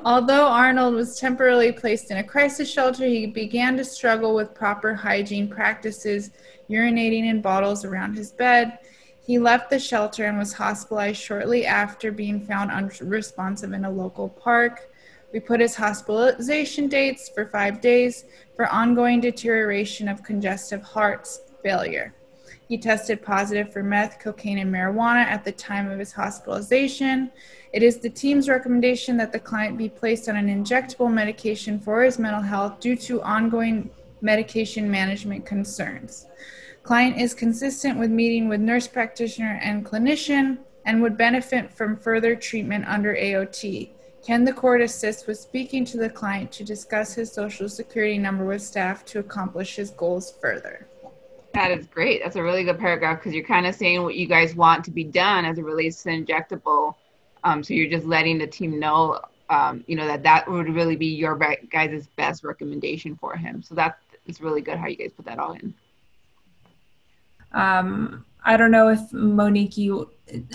Although Arnold was temporarily placed in a crisis shelter, he began to struggle with proper hygiene practices, urinating in bottles around his bed. He left the shelter and was hospitalized shortly after, being found unresponsive in a local park. We put his hospitalization dates for 5 days for ongoing deterioration of congestive heart failure. He tested positive for meth, cocaine, and marijuana at the time of his hospitalization. It is the team's recommendation that the client be placed on an injectable medication for his mental health due to ongoing medication management concerns. Client is consistent with meeting with nurse practitioner and clinician and would benefit from further treatment under AOT. Can the court assist with speaking to the client to discuss his social security number with staff to accomplish his goals further? That is great. That's a really good paragraph, because you're kind of saying what you guys want to be done as it relates to injectable. So you're just letting the team know, you know, that would really be your guys' best recommendation for him. So it's really good how you guys put that all in. I don't know if Monique,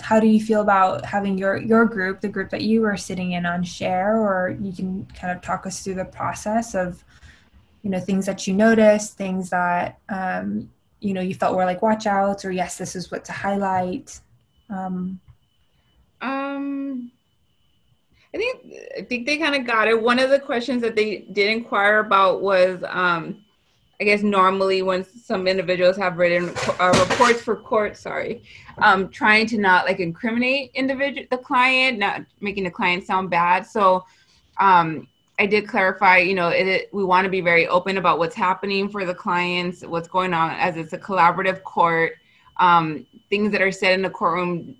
how do you feel about having your group, the group that you were sitting in on, share, or you can kind of talk us through the process of, you know, things that you noticed, things that, you know, you felt were like watch outs, or yes, this is what to highlight. I think they kind of got it. One of the questions that they did inquire about was, I guess normally when some individuals have written reports for court, trying to not like incriminate the client, not making the client sound bad. So, I did clarify, you know, we want to be very open about what's happening for the clients, what's going on, as it's a collaborative court. Things that are said in the courtroom,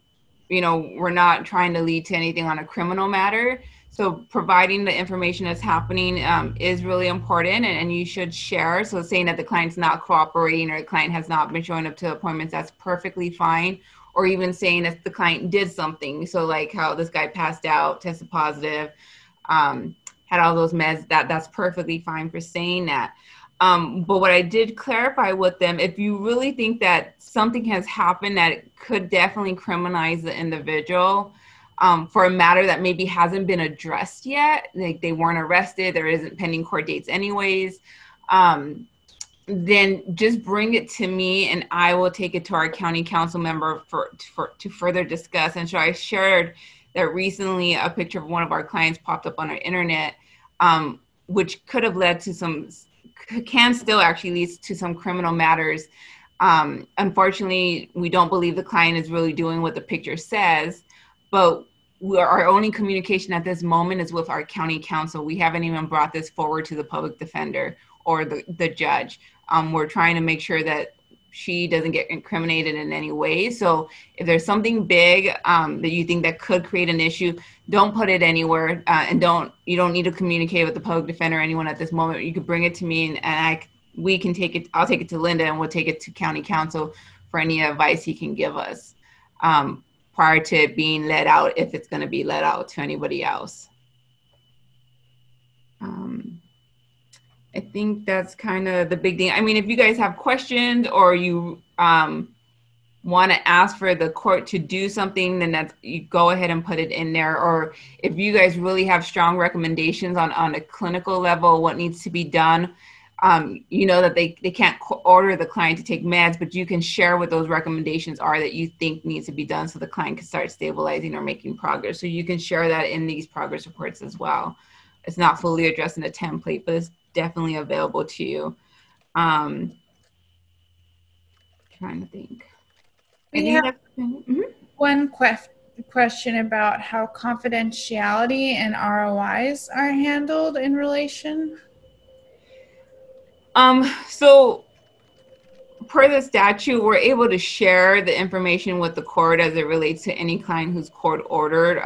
you know, we're not trying to lead to anything on a criminal matter. So providing the information that's happening is really important, and you should share. So saying that the client's not cooperating or the client has not been showing up to appointments, that's perfectly fine. Or even saying that the client did something. So like how this guy passed out, tested positive, had all those meds, that's perfectly fine for saying that. But what I did clarify with them, if you really think that something has happened that could definitely criminalize the individual for a matter that maybe hasn't been addressed yet, like they weren't arrested, there isn't pending court dates anyways, then just bring it to me and I will take it to our county council member to further discuss. And so I shared that recently a picture of one of our clients popped up on our internet, which could have led to some, can still actually lead to some criminal matters. Unfortunately, we don't believe the client is really doing what the picture says, but our only communication at this moment is with our county council. We haven't even brought this forward to the public defender or the judge. We're trying to make sure that she doesn't get incriminated in any way. So if there's something big that you think that could create an issue, don't put it anywhere, and you don't need to communicate with the public defender or anyone at this moment. You could bring it to me, and we can take it. I'll take it to Linda, and we'll take it to county council for any advice he can give us prior to it being let out, if it's going to be let out to anybody else. I think that's kind of the big thing. I mean, if you guys have questions or you want to ask for the court to do something, then you go ahead and put it in there. Or if you guys really have strong recommendations on a clinical level, what needs to be done, you know that they can't order the client to take meds, but you can share what those recommendations are that you think needs to be done so the client can start stabilizing or making progress. So you can share that in these progress reports as well. It's not fully addressed in the template, but it's definitely available to you. Trying to think. We have one question about how confidentiality and ROIs are handled in relation. So per the statute, we're able to share the information with the court as it relates to any client who's court ordered.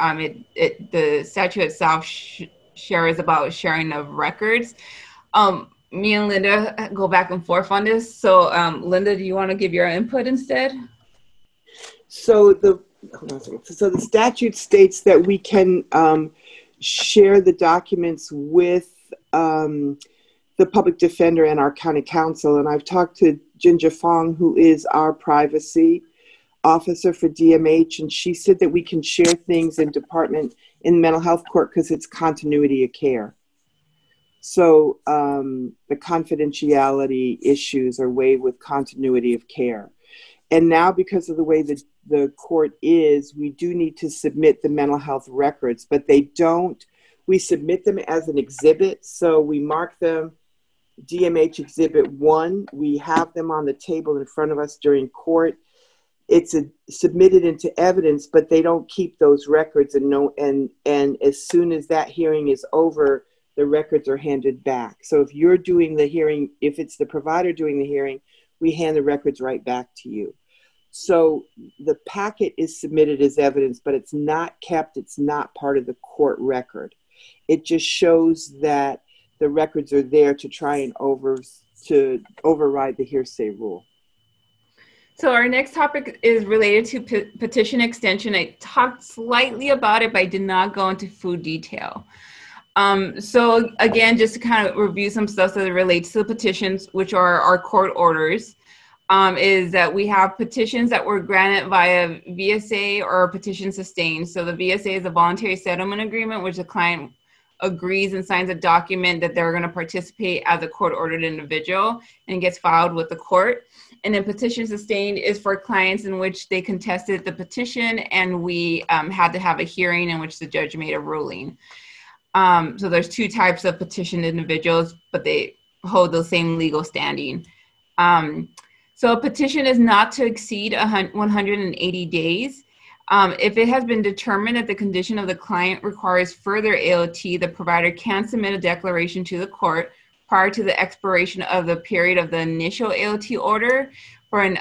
The statute itself shares about sharing of records. Me and Linda go back and forth on this. So Linda, do you want to give your input instead? So the statute states that we can share the documents with the public defender and our county council. And I've talked to Ginger Fong, who is our privacy officer for DMH. And she said that we can share things in mental health court because it's continuity of care. So the confidentiality issues are weighed with continuity of care. And now because of the way that the court is, we do need to submit the mental health records, but we submit them as an exhibit. So we mark them DMH Exhibit 1. We have them on the table in front of us during court. It's submitted into evidence, but they don't keep those records, and as soon as that hearing is over, the records are handed back. So if you're doing the hearing, if it's the provider doing the hearing, we hand the records right back to you. So the packet is submitted as evidence, but it's not kept, it's not part of the court record. It just shows that the records are there to try and override the hearsay rule. So our next topic is related to petition extension. I talked slightly about it, but I did not go into full detail. So again, just to kind of review some stuff that relates to the petitions, which are our court orders, is that we have petitions that were granted via VSA or petition sustained. So the VSA is a voluntary settlement agreement, which the client agrees and signs a document that they're going to participate as a court-ordered individual and gets filed with the court. And then petition sustained is for clients in which they contested the petition and we had to have a hearing in which the judge made a ruling. So there's two types of petitioned individuals, but they hold the same legal standing. So a petition is not to exceed 180 days. If it has been determined that the condition of the client requires further AOT, the provider can submit a declaration to the court prior to the expiration of the period of the initial AOT order for an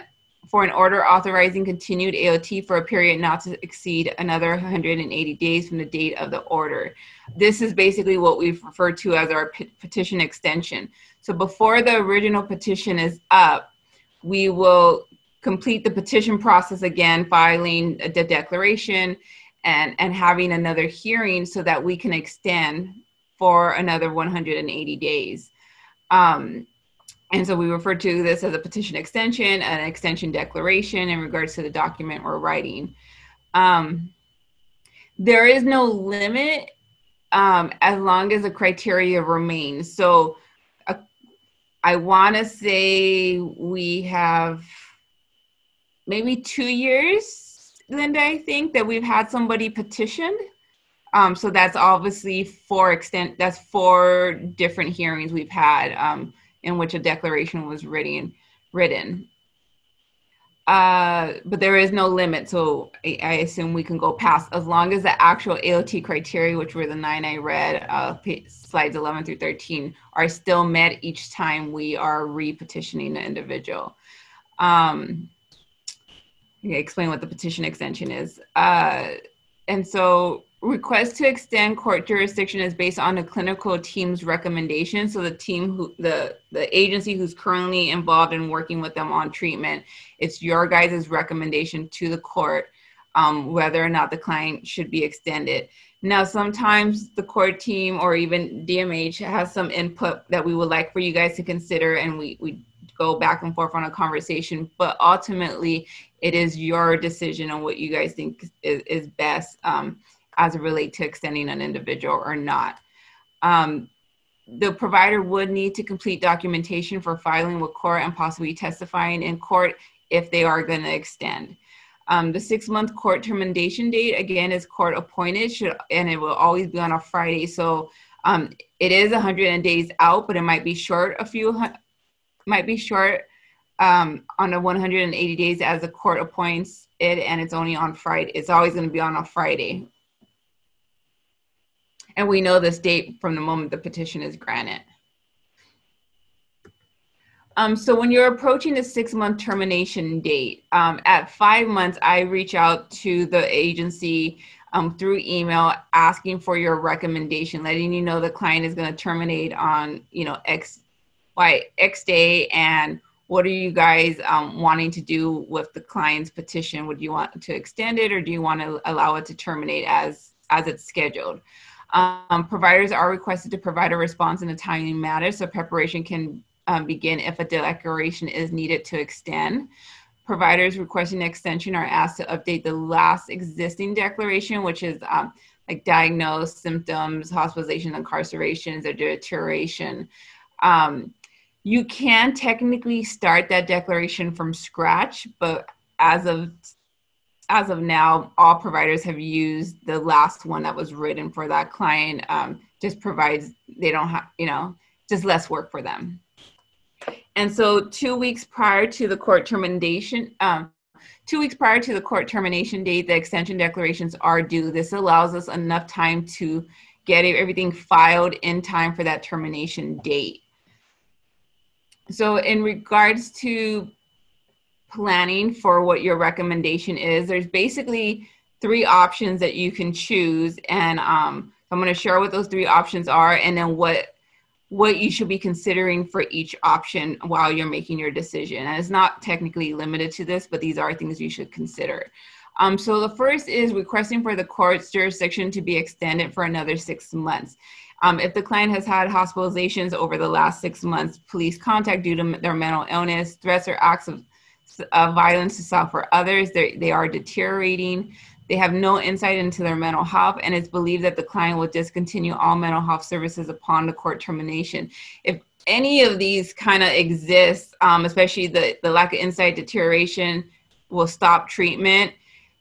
for an order authorizing continued AOT for a period not to exceed another 180 days from the date of the order. This is basically what we've referred to as our petition extension. So before the original petition is up, we will complete the petition process again, filing the declaration and having another hearing so that we can extend for another 180 days. And so we refer to this as a petition extension, an extension declaration in regards to the document we're writing. There is no limit as long as the criteria remains. So I wanna say we have maybe 2 years, Linda, I think, that we've had somebody petitioned. So that's obviously that's 4 different hearings we've had in which a declaration was written. But there is no limit, so I assume we can go past, as long as the actual AOT criteria, which were the 9 I read, slides 11 through 13, are still met each time we are re-petitioning the individual. Explain what the petition extension is. And so, request to extend court jurisdiction is based on the clinical team's recommendation. So the team, the agency who's currently involved in working with them on treatment, it's your guys' recommendation to the court whether or not the client should be extended. Now, sometimes the court team or even DMH has some input that we would like for you guys to consider, and we go back and forth on a conversation, but ultimately it is your decision on what you guys think is best as it relates to extending an individual or not. The provider would need to complete documentation for filing with court and possibly testifying in court if they are going to extend. The 6-month court termination date, again, is court appointed, and it will always be on a Friday. So it is 100 days out, but it might be short on the 180 days as the court appoints it, and it's only on Friday. It's always going to be on a Friday. And we know this date from the moment the petition is granted. So when you're approaching the 6-month termination date, at 5 months, I reach out to the agency through email asking for your recommendation, letting you know the client is going to terminate on, X day, and what are you guys wanting to do with the client's petition? Would you want to extend it, or do you want to allow it to terminate as it's scheduled? Providers are requested to provide a response in a timely manner, so preparation can begin if a declaration is needed to extend. Providers requesting extension are asked to update the last existing declaration, which is like diagnosed symptoms, hospitalization, incarcerations, or deterioration. You can technically start that declaration from scratch, but as of now, all providers have used the last one that was written for that client. Just provides they don't have, just less work for them. And so 2 weeks prior to the court termination date, the extension declarations are due. This allows us enough time to get everything filed in time for that termination date. So in regards to planning for what your recommendation is, there's basically 3 options that you can choose. And I'm going to share what those 3 options are, and then what you should be considering for each option while you're making your decision. And it's not technically limited to this, but these are things you should consider. So the first is requesting for the court's jurisdiction to be extended for another 6 months. If the client has had hospitalizations over the last 6 months, police contact due to their mental illness, threats or acts of violence to self or others, they are deteriorating, they have no insight into their mental health, and it's believed that the client will discontinue all mental health services upon the court termination. If any of these kind of exist, especially the lack of insight, deterioration will stop treatment,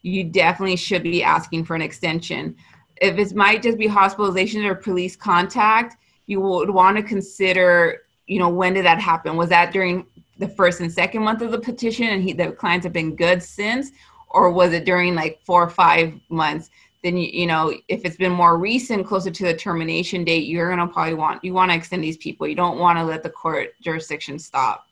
you definitely should be asking for an extension. If it might just be hospitalization or police contact, you would want to consider, when did that happen? Was that during the first and second month of the petition and the clients have been good since, or was it during like 4 or 5 months? Then, if it's been more recent, closer to the termination date, you want to extend these people. You don't want to let the court jurisdiction stop.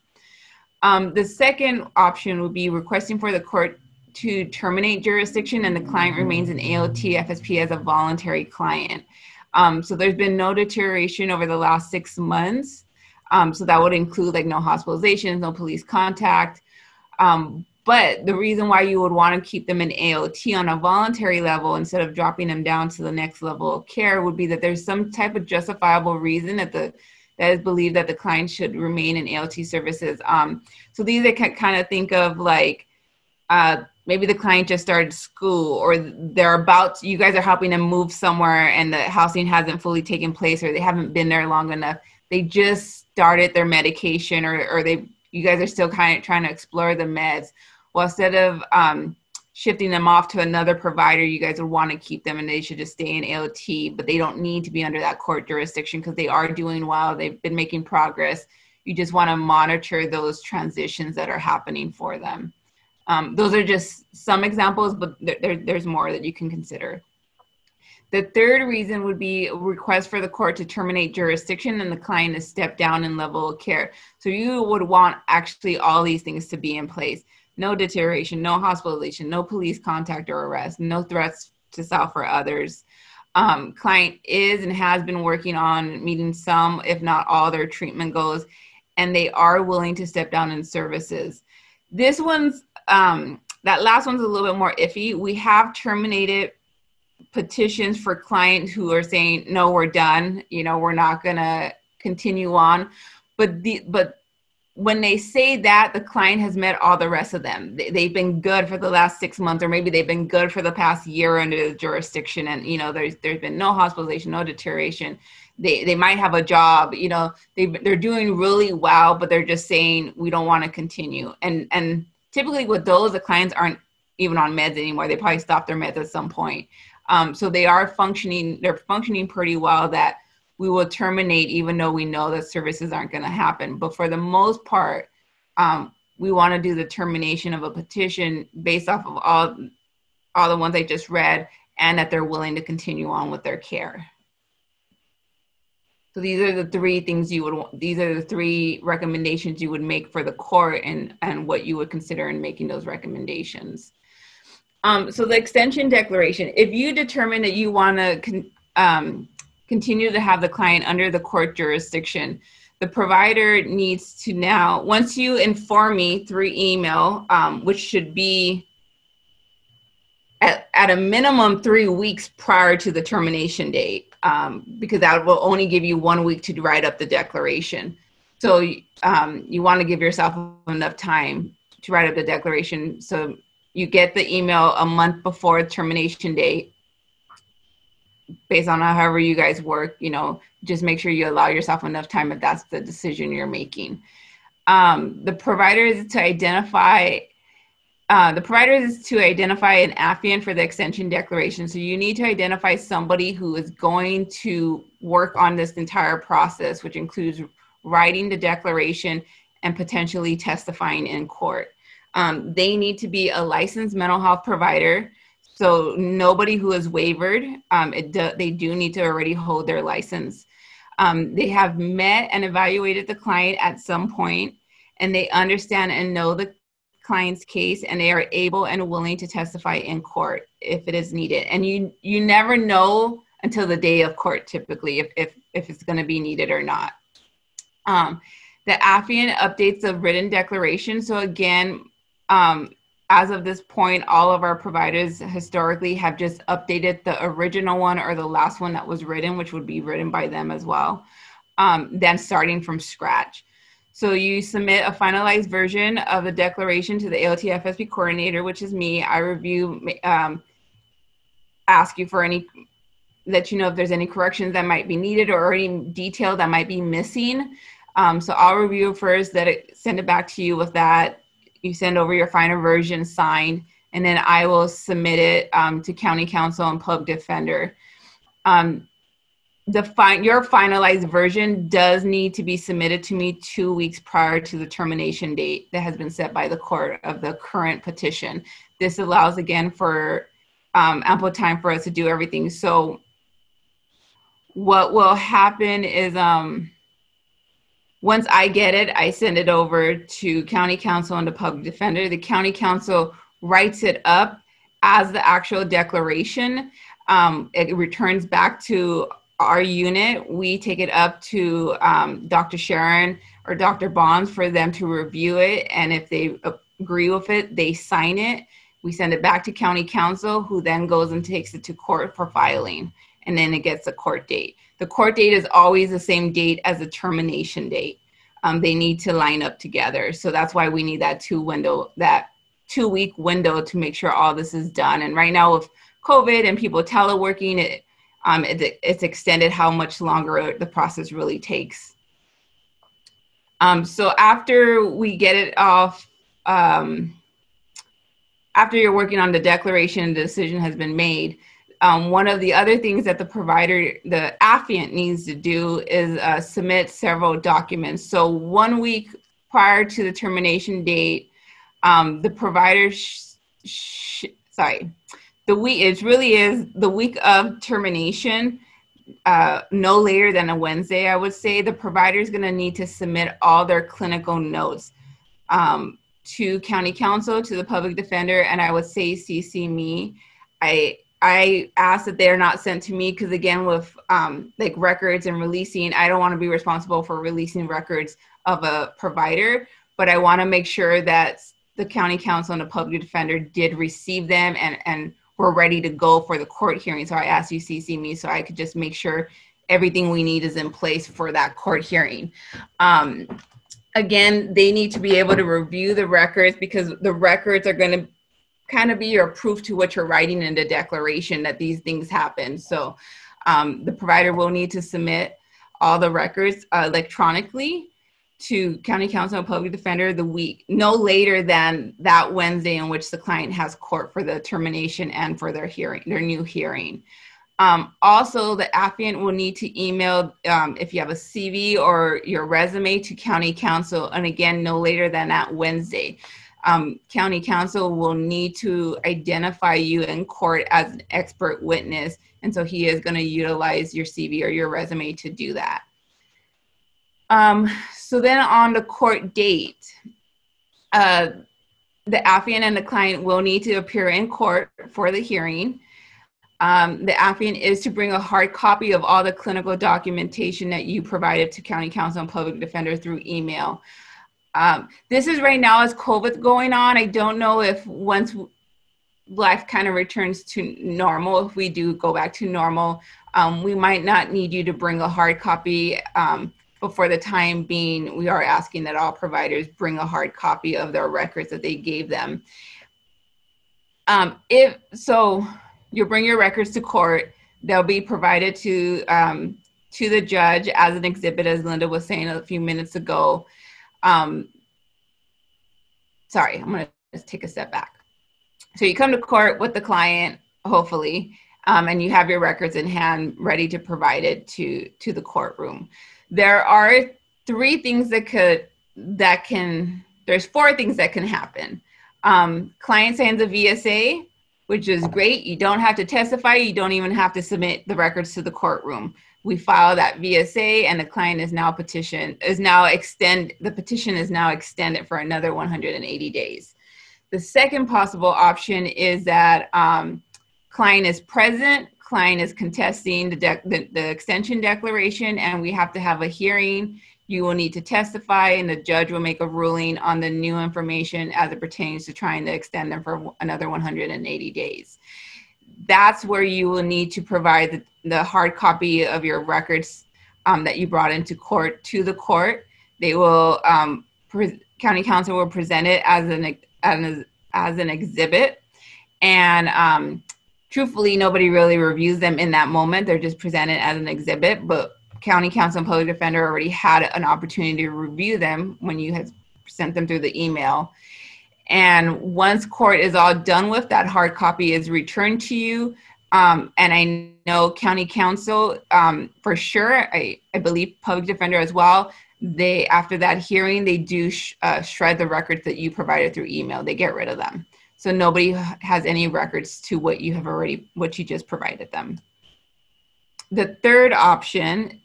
The second option would be requesting for the court to terminate jurisdiction and the client remains an AOT FSP as a voluntary client. So there's been no deterioration over the last 6 months. So that would include like no hospitalizations, no police contact. But the reason why you would want to keep them in AOT on a voluntary level instead of dropping them down to the next level of care would be that there's some type of justifiable reason that is believed that the client should remain in AOT services. So these I can kind of think of like, maybe the client just started school or they're about, you guys are helping them move somewhere and the housing hasn't fully taken place or they haven't been there long enough. They just started their medication or they, you guys are still kind of trying to explore the meds. Well, instead of shifting them off to another provider, you guys would want to keep them and they should just stay in AOT, but they don't need to be under that court jurisdiction because they are doing well. They've been making progress. You just want to monitor those transitions that are happening for them. Those are just some examples, but there's more that you can consider. The third reason would be a request for the court to terminate jurisdiction and the client to step down in level of care. So you would want actually all these things to be in place. No deterioration, no hospitalization, no police contact or arrest, no threats to self or others. Client is and has been working on meeting some, if not all, their treatment goals, and they are willing to step down in services. This one's, that last one's a little bit more iffy. We have terminated petitions for clients who are saying, no, we're done, you know, we're not going to continue on. But when they say that, the client has met all the rest of them. They've been good for the last 6 months, or maybe they've been good for the past year under the jurisdiction. And, you know, there's been no hospitalization, no deterioration. They might have a job, you know, they're doing really well, but they're just saying, we don't want to continue. And typically with those, the clients aren't even on meds anymore. They probably stopped their meds at some point. So they are functioning, they're functioning pretty well that we will terminate even though we know that services aren't going to happen. But for the most part, we want to do the termination of a petition based off of all the ones I just read and that they're willing to continue on with their care. So these are the three things you would, these are the three recommendations you would make for the court and what you would consider in making those recommendations. So the extension declaration, if you determine that you want to continue to have the client under the court jurisdiction, the provider needs to now, once you inform me through email, which should be at a minimum 3 weeks prior to the termination date, because that will only give you 1 week to write up the declaration. So you want to give yourself enough time to write up the declaration. So you get the email a month before termination date, based on however you guys work, you know, just make sure you allow yourself enough time if that's the decision you're making. The provider is to identify an affiant for the extension declaration. So you need to identify somebody who is going to work on this entire process, which includes writing the declaration and potentially testifying in court. They need to be a licensed mental health provider. So nobody who is waivered, they do need to already hold their license. They have met and evaluated the client at some point, and they understand and know the client's case, and they are able and willing to testify in court if it is needed. And you never know until the day of court, typically, if it's going to be needed or not. The affiant updates the written declaration. So again, as of this point, all of our providers historically have just updated the original one or the last one that was written, which would be written by them as well, then starting from scratch. So you submit a finalized version of the declaration to the AOT FSB coordinator, which is me. I review, ask you for any, let you know if there's any corrections that might be needed or any detail that might be missing. So I'll review first, send it back to you with that. You send over your final version signed, and then I will submit it to county council and public defender. Your finalized version does need to be submitted to me 2 weeks prior to the termination date that has been set by the court of the current petition. This allows, again, for ample time for us to do everything. So what will happen is Once I get it, I send it over to county council and the public defender. The county council writes it up as the actual declaration. It returns back to our unit. We take it up to Dr. Sharon or Dr. Bonds for them to review it. And if they agree with it, they sign it. We send it back to county council, who then goes and takes it to court for filing. And then it gets a court date. The court date is always the same date as the termination date. They need to line up together. So that's why we need that two-week window to make sure all this is done. And right now with COVID and people teleworking, it's extended how much longer the process really takes. So after we get it off, after you're working on the declaration and the decision has been made, one of the other things that the provider, the affiant, needs to do is submit several documents. So 1 week prior to the termination date, the provider, the week of termination, no later than a Wednesday, I would say, the provider is going to need to submit all their clinical notes to county council, to the public defender, and I would say CC me. I ask that they're not sent to me because, again, with like records and releasing, I don't want to be responsible for releasing records of a provider, but I want to make sure that the county council and the public defender did receive them and were ready to go for the court hearing. So I asked you CC me so I could just make sure everything we need is in place for that court hearing. Again, they need to be able to review the records because the records are going to kind of be your proof to what you're writing in the declaration that these things happen. So the provider will need to submit all the records electronically to county council and public defender the week, no later than that Wednesday in which the client has court for the termination and for their hearing, their new hearing. Also, the affiant will need to email if you have a CV or your resume to county council, and again, no later than that Wednesday. County counsel will need to identify you in court as an expert witness. And so he is going to utilize your CV or your resume to do that. So then on the court date, the affiant and the client will need to appear in court for the hearing. The affiant is to bring a hard copy of all the clinical documentation that you provided to county counsel and public defender through email. This is right now as COVID going on. I don't know if once life kind of returns to normal, if we do go back to normal, we might not need you to bring a hard copy. But for the time being, we are asking that all providers bring a hard copy of their records that they gave them. You'll bring your records to court. They'll be provided to the judge as an exhibit, as Linda was saying a few minutes ago. I'm going to just take a step back. So you come to court with the client, hopefully, and you have your records in hand ready to provide it to the courtroom. There are four things that can happen. Client signs a VSA, which is great. You don't have to testify. You don't even have to submit the records to the courtroom. We file that VSA and the client the petition is now extended for another 180 days. The second possible option is that client is present, client is contesting the extension declaration, and we have to have a hearing. You will need to testify and the judge will make a ruling on the new information as it pertains to trying to extend them for another 180 days. That's where you will need to provide the hard copy of your records that you brought into court to the court. They will, county counsel will present it as an exhibit. And truthfully, nobody really reviews them in that moment. They're just presented as an exhibit, but county counsel and public defender already had an opportunity to review them when you had sent them through the email. And once court is all done with, that hard copy is returned to you. And I know county counsel for sure, I believe public defender as well, they, after that hearing, they do shred the records that you provided through email. They get rid of them. So nobody has any records to what you just provided them. The third option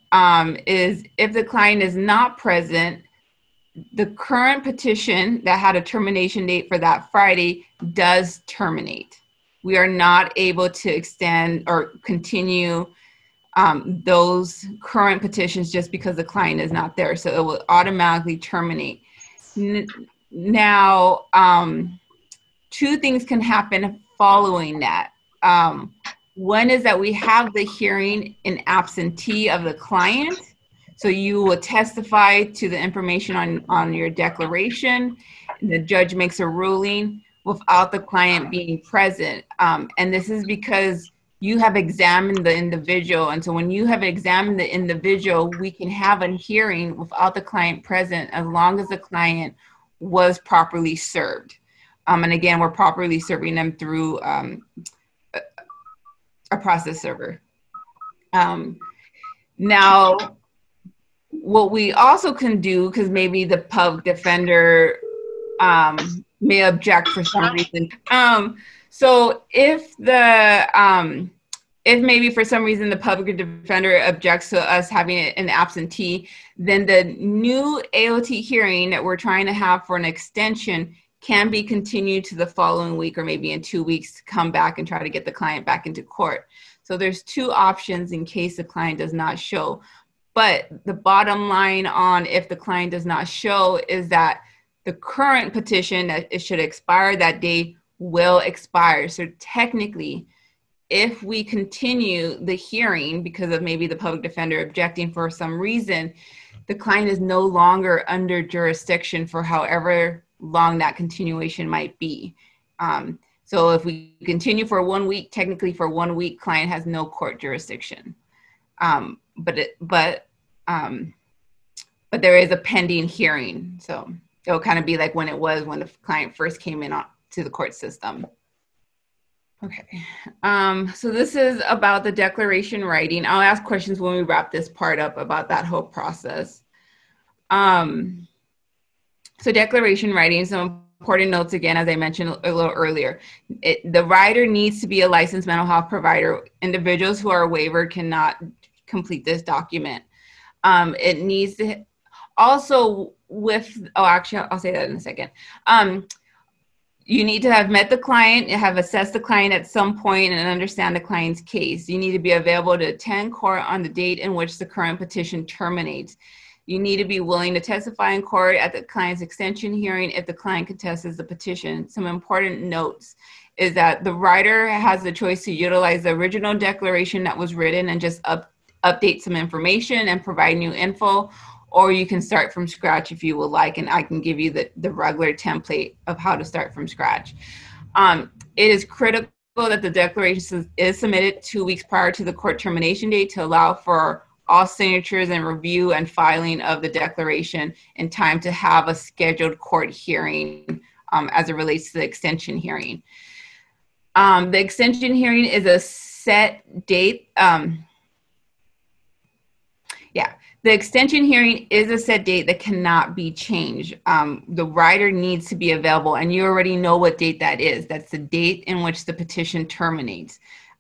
is if the client is not present, the current petition that had a termination date for that Friday does terminate. We are not able to extend or continue those current petitions just because the client is not there. So it will automatically terminate. Now, two things can happen following that. One is that we have the hearing in absentee of the client. So you will testify to the information on your declaration. The judge makes a ruling without the client being present. And this is because you have examined the individual. And so when you have examined the individual, we can have a hearing without the client present as long as the client was properly served. And again, we're properly serving them through a process server. Now, what we also can do, because maybe the public defender may object for some reason. So if the, if maybe for some reason the public defender objects to us having an absentee, then the new AOT hearing that we're trying to have for an extension can be continued to the following week or maybe in 2 weeks to come back and try to get the client back into court. So there's two options in case the client does not show. But the bottom line on if the client does not show is that the current petition that it should expire that day will expire. So technically, if we continue the hearing because of maybe the public defender objecting for some reason, the client is no longer under jurisdiction for however long that continuation might be. So if we continue for 1 week, technically for 1 week, client has no court jurisdiction. But there is a pending hearing. So it'll kind of be like when it was when the client first came in to the court system. Okay, so this is about the declaration writing. I'll ask questions when we wrap this part up about that whole process. So declaration writing, some important notes again, as I mentioned a little earlier. The writer needs to be a licensed mental health provider. Individuals who are waivered cannot complete this document. It needs to also with, oh, actually, I'll say that in a second. You need to have met the client, have assessed the client at some point, and understand the client's case. You need to be available to attend court on the date in which the current petition terminates. You need to be willing to testify in court at the client's extension hearing if the client contests the petition. Some important notes is that the writer has the choice to utilize the original declaration that was written and just update some information and provide new info, or you can start from scratch if you would like, and I can give you the regular template of how to start from scratch. It is critical that the declaration is submitted 2 weeks prior to the court termination date to allow for all signatures and review and filing of the declaration in time to have a scheduled court hearing as it relates to the extension hearing. The extension hearing is a set date. The extension hearing is a set date that cannot be changed. The writer needs to be available, and you already know what date that is. That's the date in which the petition terminates.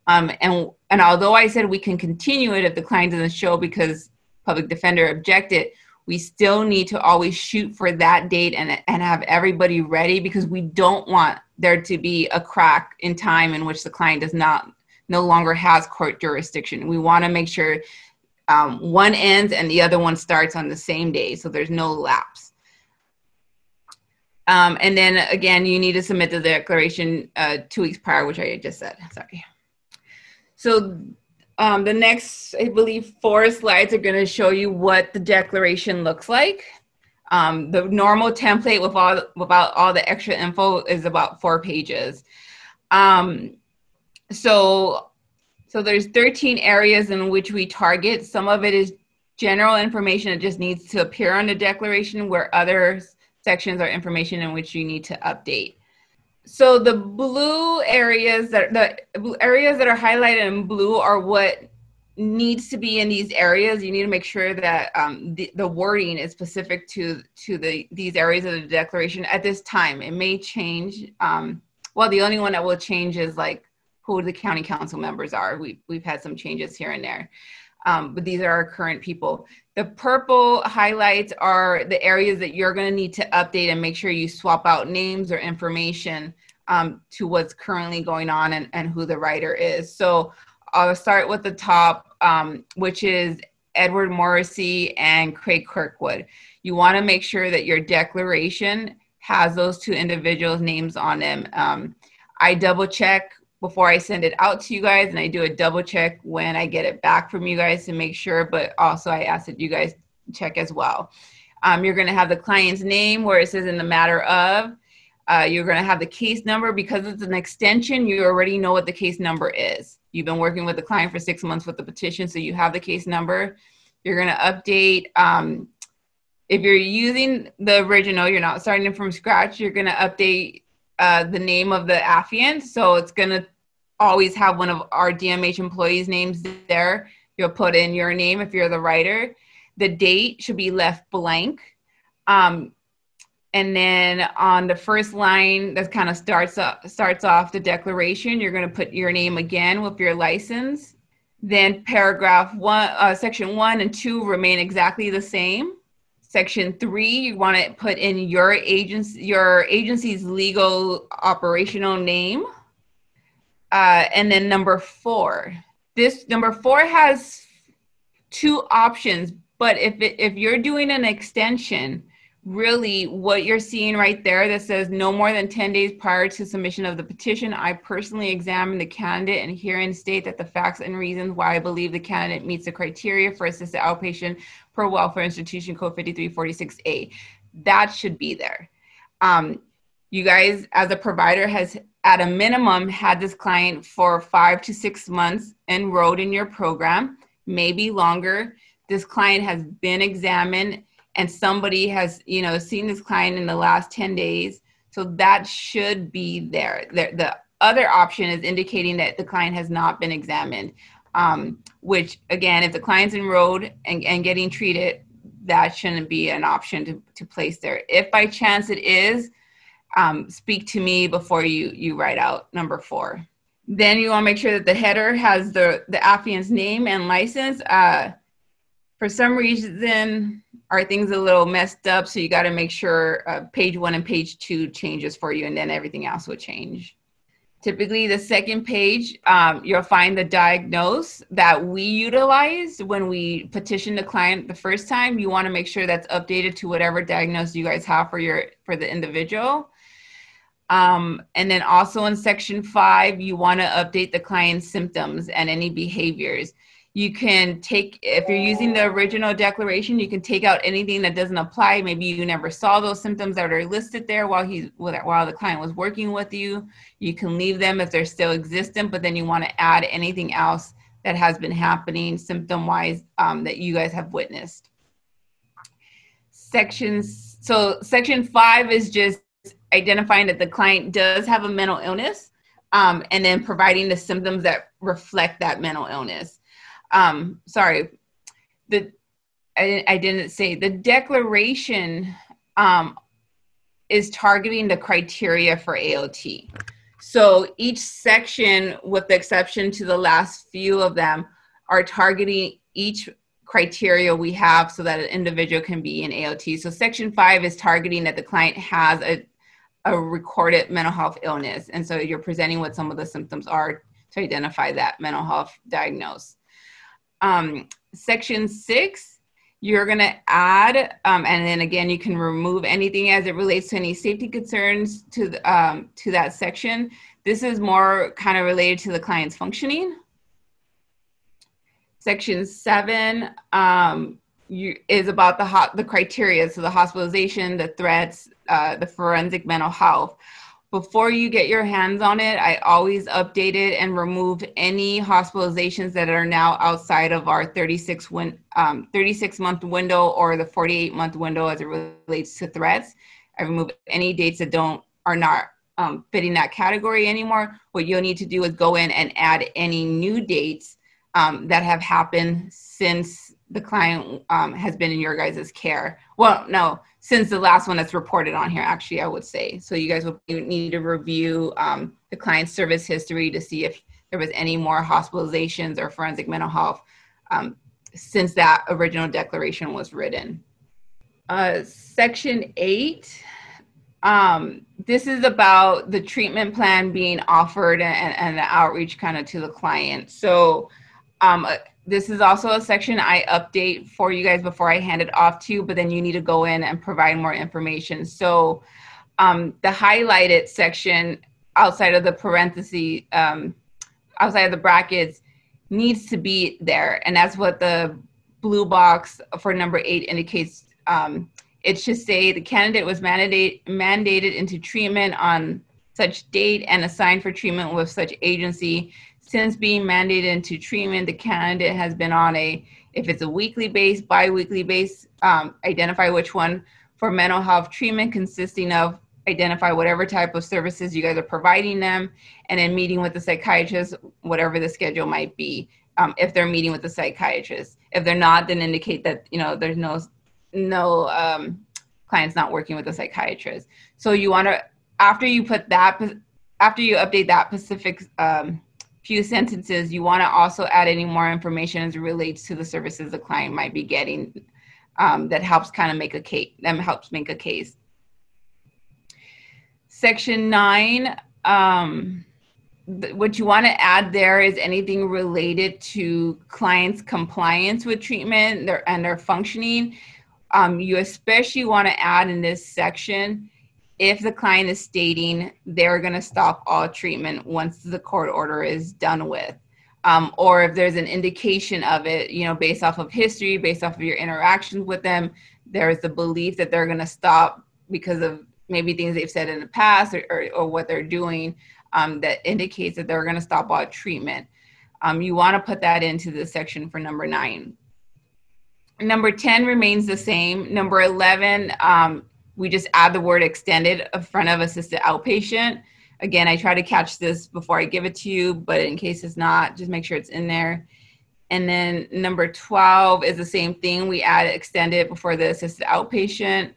And although I said we can continue it if the client doesn't show because public defender objected, we still need to always shoot for that date and have everybody ready, because we don't want there to be a crack in time in which the client does not no longer has court jurisdiction. We want to make sure one ends and the other one starts on the same day, so there's no lapse. And then again, you need to submit the declaration 2 weeks prior, which I just said, sorry. So the next, I believe, four slides are gonna show you what the declaration looks like. The normal template without all the extra info is about 4 pages. So there's 13 areas in which we target. Some of it is general information that just needs to appear on the declaration, where other sections are information in which you need to update. So the blue areas that are highlighted in blue are what needs to be in these areas. You need to make sure that the wording is specific to these areas of the declaration at this time. It may change. Well, the only one that will change is like who the county council members are. We've had some changes here and there. but these are our current people. The purple highlights are the areas that you're going to need to update and make sure you swap out names or information to what's currently going on and who the writer is. So I'll start with the top, which is Edward Morrissey and Craig Kirkwood. You want to make sure that your declaration has those two individuals' names on them. I double check before I send it out to you guys, and I do a double check when I get it back from you guys to make sure, but also I ask that you guys check as well. You're going to have the client's name where it says in the matter of. You're going to have the case number. Because it's an extension, you already know what the case number is. You've been working with the client for 6 months with the petition, so you have the case number. You're going to update, if you're using the original, you're not starting from scratch, you're going to update the name of the affiant. So it's going to always have one of our DMH employees' names there. You'll put in your name if you're the writer. The date should be left blank. And then on the first line that kind of starts off the declaration, you're going to put your name again with your license. Then paragraph one, section 1 and 2 remain exactly the same. Section 3, you want to put in your agency's legal operational name. And then number 4. This number 4 has two options, but if you're doing an extension, really what you're seeing right there that says no more than 10 days prior to submission of the petition, I personally examine the candidate and herein state that the facts and reasons why I believe the candidate meets the criteria for assisted outpatient per welfare institution code 5346A. That should be there. You guys as a provider has at a minimum had this client for 5 to 6 months enrolled in your program, maybe longer. This client has been examined and somebody has, you know, seen this client in the last 10 days. So that should be there. The other option is indicating that the client has not been examined, which again, if the client's enrolled and getting treated, that shouldn't be an option to place there. If by chance it is, speak to me before you write out number 4. Then you wanna make sure that the header has the affiant's name and license. For some reason, our thing's a little messed up, so you got to make sure page 1 and page 2 changes for you, and then everything else will change. Typically, the second page, you'll find the diagnose that we utilized when we petitioned the client the first time. You want to make sure that's updated to whatever diagnose you guys have for the individual. And then also in section 5, you want to update the client's symptoms and any behaviors. You can take, if you're using the original declaration, you can take out anything that doesn't apply. Maybe you never saw those symptoms that are listed there while the client was working with you. You can leave them if they're still existent, but then you want to add anything else that has been happening symptom-wise that you guys have witnessed. So section 5 is just identifying that the client does have a mental illness and then providing the symptoms that reflect that mental illness. I didn't say the declaration is targeting the criteria for AOT. So each section, with the exception to the last few of them, are targeting each criteria we have so that an individual can be in AOT. So section 5 is targeting that the client has a recorded mental health illness. And so you're presenting what some of the symptoms are to identify that mental health diagnosis. Section 6, you're going to add, and then again, you can remove anything as it relates to any safety concerns to that section. This is more kind of related to the client's functioning. Section 7 is about the criteria. So the hospitalization, the threats, the forensic mental health. Before you get your hands on it, I always updated and removed any hospitalizations that are now outside of our 36-month window or the 48-month window as it relates to threats. I remove any dates that are not fitting that category anymore. What you'll need to do is go in and add any new dates that have happened since the client has been in your guys' care. Well, no, since the last one that's reported on here, actually, I would say. So you guys will need to review the client's service history to see if there was any more hospitalizations or forensic mental health since that original declaration was written. Section 8, this is about the treatment plan being offered and the outreach kind of to the client. So this is also a section I update for you guys before I hand it off to you, but then you need to go in and provide more information. So the highlighted section outside of the parentheses, outside of the brackets, needs to be there. And that's what the blue box for number 8 indicates. It should say the candidate was mandated into treatment on such date and assigned for treatment with such agency. Since being mandated into treatment, the candidate has been on a, if it's a weekly base, bi-weekly base, identify which one, for mental health treatment consisting of, identify whatever type of services you guys are providing them, and then meeting with the psychiatrist, whatever the schedule might be, if they're meeting with the psychiatrist. If they're not, then indicate that, you know, there's no client's not working with a psychiatrist. So you want to, after you put that, after you update that specific few sentences, you want to also add any more information as it relates to the services the client might be getting, that helps kind of make a case, Section 9, what you want to add there is anything related to clients' compliance with treatment and their functioning. You especially want to add in this section if the client is stating they're going to stop all treatment once the court order is done with, or if there's an indication of it, you know, based off of history, based off of your interactions with them, there's the belief that they're going to stop because of maybe things they've said in the past or what they're doing, that indicates that they're going to stop all treatment. You want to put that into the section for number 9. Number 10 remains the same. Number 11, we just add the word extended in front of assisted outpatient. Again, I try to catch this before I give it to you, but in case it's not, just make sure it's in there. And then number 12 is the same thing. We add extended before the assisted outpatient.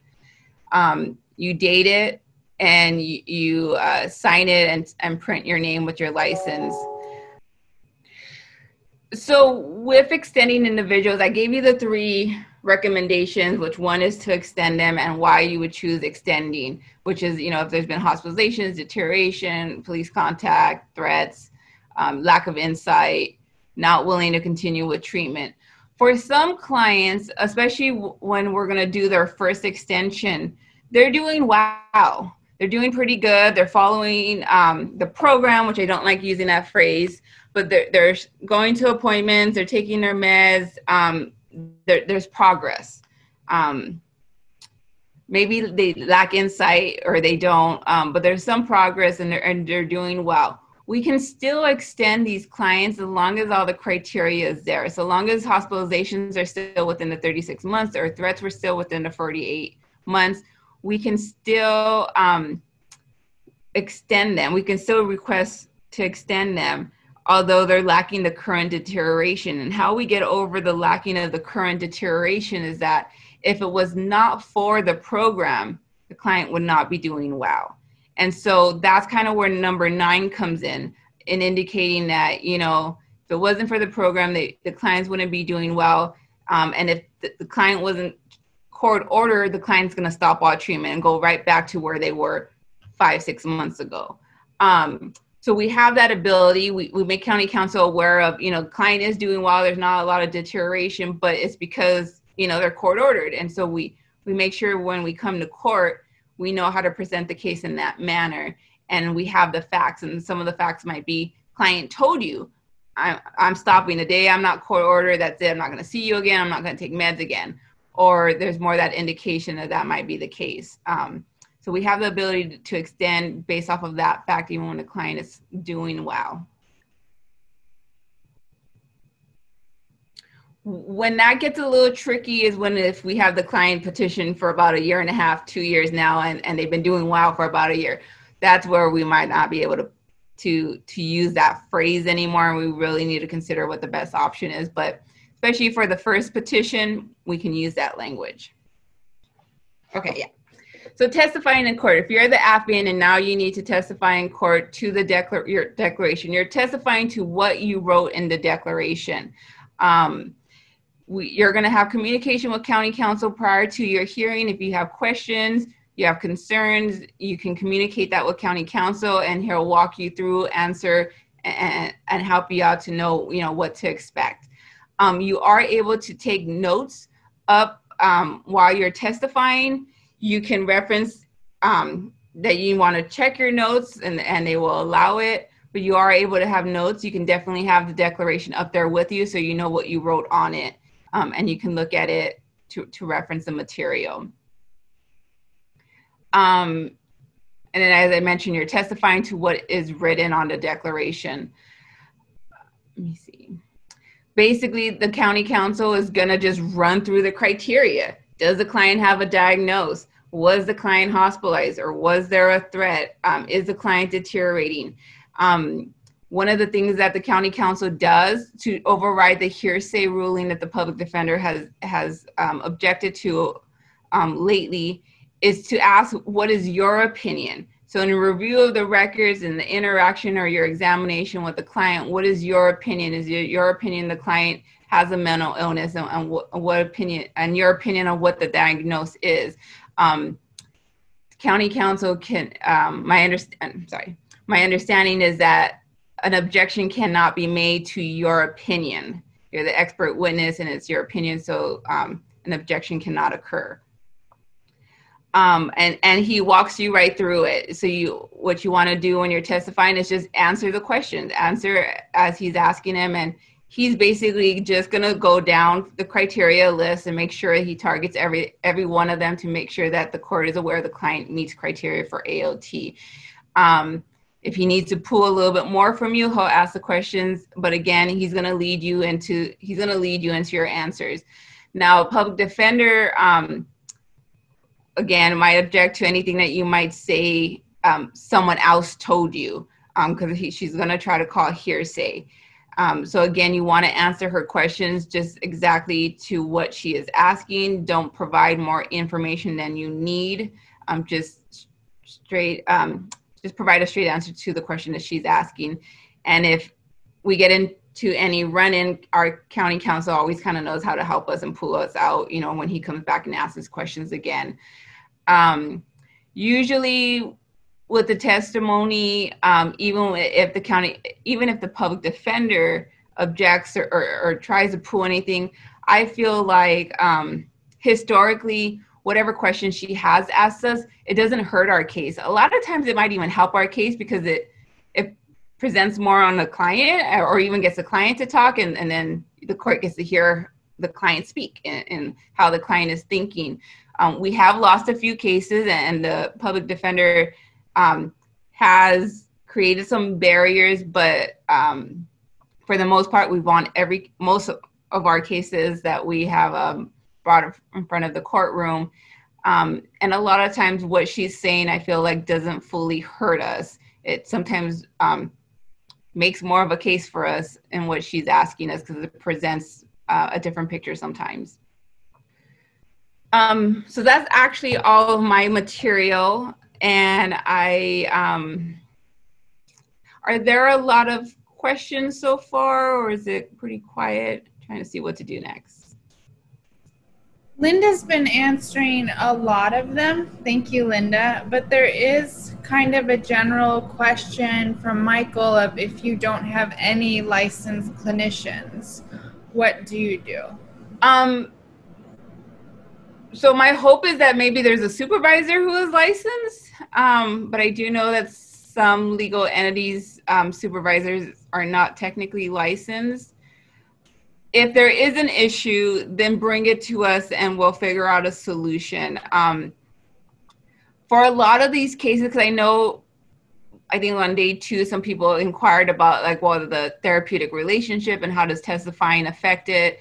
You date it and you sign it and print your name with your license. So with extending individuals, I gave you the 3 recommendations, which one is to extend them and why you would choose extending, which is, you know, if there's been hospitalizations, deterioration, police contact, threats, lack of insight, not willing to continue with treatment. For some clients, especially when we're going to do their first extension, they're doing wow. They're doing pretty good. They're following the program, which I don't like using that phrase, but they're going to appointments, they're taking their meds, there's progress. Maybe they lack insight or they don't, but there's some progress and they're doing well. We can still extend these clients as long as all the criteria is there. So long as hospitalizations are still within the 36 months or threats were still within the 48 months, we can still extend them. We can still request to extend them, although they're lacking the current deterioration. And how we get over the lacking of the current deterioration is that if it was not for the program, the client would not be doing well. And so that's kind of where number 9 comes in indicating that, you know, if it wasn't for the program, the clients wouldn't be doing well. And if the client wasn't court order, the client's going to stop all treatment and go right back to where they were 5-6 months ago. So we have that ability. We make county council aware of, you know, the client is doing well, there's not a lot of deterioration, but it's because, you know, they're court ordered. And so we make sure when we come to court, we know how to present the case in that manner. And we have the facts, and some of the facts might be client told you, I'm stopping today. I'm not court ordered. That's it. I'm not going to see you again. I'm not going to take meds again. Or there's more that indication that that might be the case. So we have the ability to extend based off of that fact, even when the client is doing well. When that gets a little tricky is when, if we have the client petition for about 1.5 years, 2 years now, and they've been doing well for about 1 year, that's where we might not be able to use that phrase anymore. And we really need to consider what the best option is, but especially for the first petition, we can use that language. Okay, yeah. So testifying in court. If you're the affiant and now you need to testify in court to the your declaration, you're testifying to what you wrote in the declaration. You're going to have communication with county council prior to your hearing. If you have questions, you have concerns, you can communicate that with county council, and he'll walk you through, answer, and help you out to know, you know, what to expect. You are able to take notes up while you're testifying. You can reference that you want to check your notes, and they will allow it. But you are able to have notes. You can definitely have the declaration up there with you, so you know what you wrote on it. And you can look at it to reference the material. And then, as I mentioned, you're testifying to what is written on the declaration. Let me see. Basically, the county council is going to just run through the criteria. Does the client have a diagnosis? Was the client hospitalized, or was there a threat? Is the client deteriorating? One of the things that the county council does to override the hearsay ruling that the public defender has objected to lately is to ask, what is your opinion? So in a review of the records and the interaction or your examination with the client, what is your opinion? Is your opinion the client has a mental illness, and what opinion, and your opinion on what the diagnosis is? County council can, my understanding is that an objection cannot be made to your opinion. You're the expert witness, and it's your opinion, so an objection cannot occur. And he walks you right through it. So what you want to do when you're testifying is just answer the questions, answer as he's asking him, and he's basically just going to go down the criteria list and make sure he targets every one of them to make sure that the court is aware the client meets criteria for AOT. If he needs to pull a little bit more from you, he'll ask the questions, but again, he's going to lead you into your answers. Now, public defender, again, might object to anything that you might say someone else told you, because she's going to try to call hearsay. So again, you want to answer her questions just exactly to what she is asking. Don't provide more information than you need. Just provide a straight answer to the question that she's asking. And if we get into any run-in, our county counsel always kind of knows how to help us and pull us out, you know, when he comes back and asks us questions again. Usually with the testimony, even if the public defender objects or tries to pull anything, I feel like historically, whatever question she has asked us, it doesn't hurt our case. A lot of times it might even help our case, because it presents more on the client, or even gets the client to talk, and then the court gets to hear the client speak and how the client is thinking. We have lost a few cases, and the public defender has created some barriers, but for the most part, we've won most of our cases that we have brought in front of the courtroom. And a lot of times what she's saying, I feel like, doesn't fully hurt us. It sometimes makes more of a case for us in what she's asking us, because it presents a different picture sometimes. So that's actually all of my material. And are there a lot of questions so far, or is it pretty quiet? I'm trying to see what to do next. Linda's been answering a lot of them. Thank you, Linda. But there is kind of a general question from Michael of, if you don't have any licensed clinicians, what do you do? So my hope is that maybe there's a supervisor who is licensed, but I do know that some legal entities' supervisors are not technically licensed. If there is an issue, then bring it to us and we'll figure out a solution. For a lot of these cases, because I think on day two, some people inquired about, like, what the therapeutic relationship and how does testifying affect it.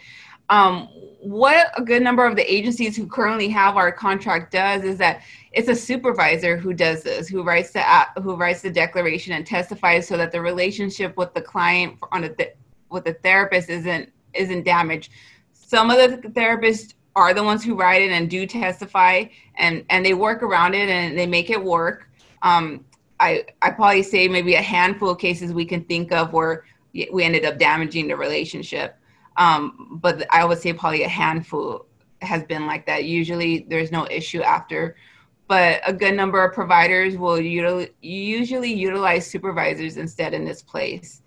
What a good number of the agencies who currently have our contract does is that it's a supervisor who does this, who writes the declaration and testifies, so that the relationship with the client with the therapist isn't damaged. Some of the therapists are the ones who write it and do testify, and they work around it and they make it work. I probably say maybe a handful of cases we can think of where we ended up damaging the relationship. But I would say probably a handful has been like that. Usually there's no issue after, but a good number of providers will usually utilize supervisors instead in this place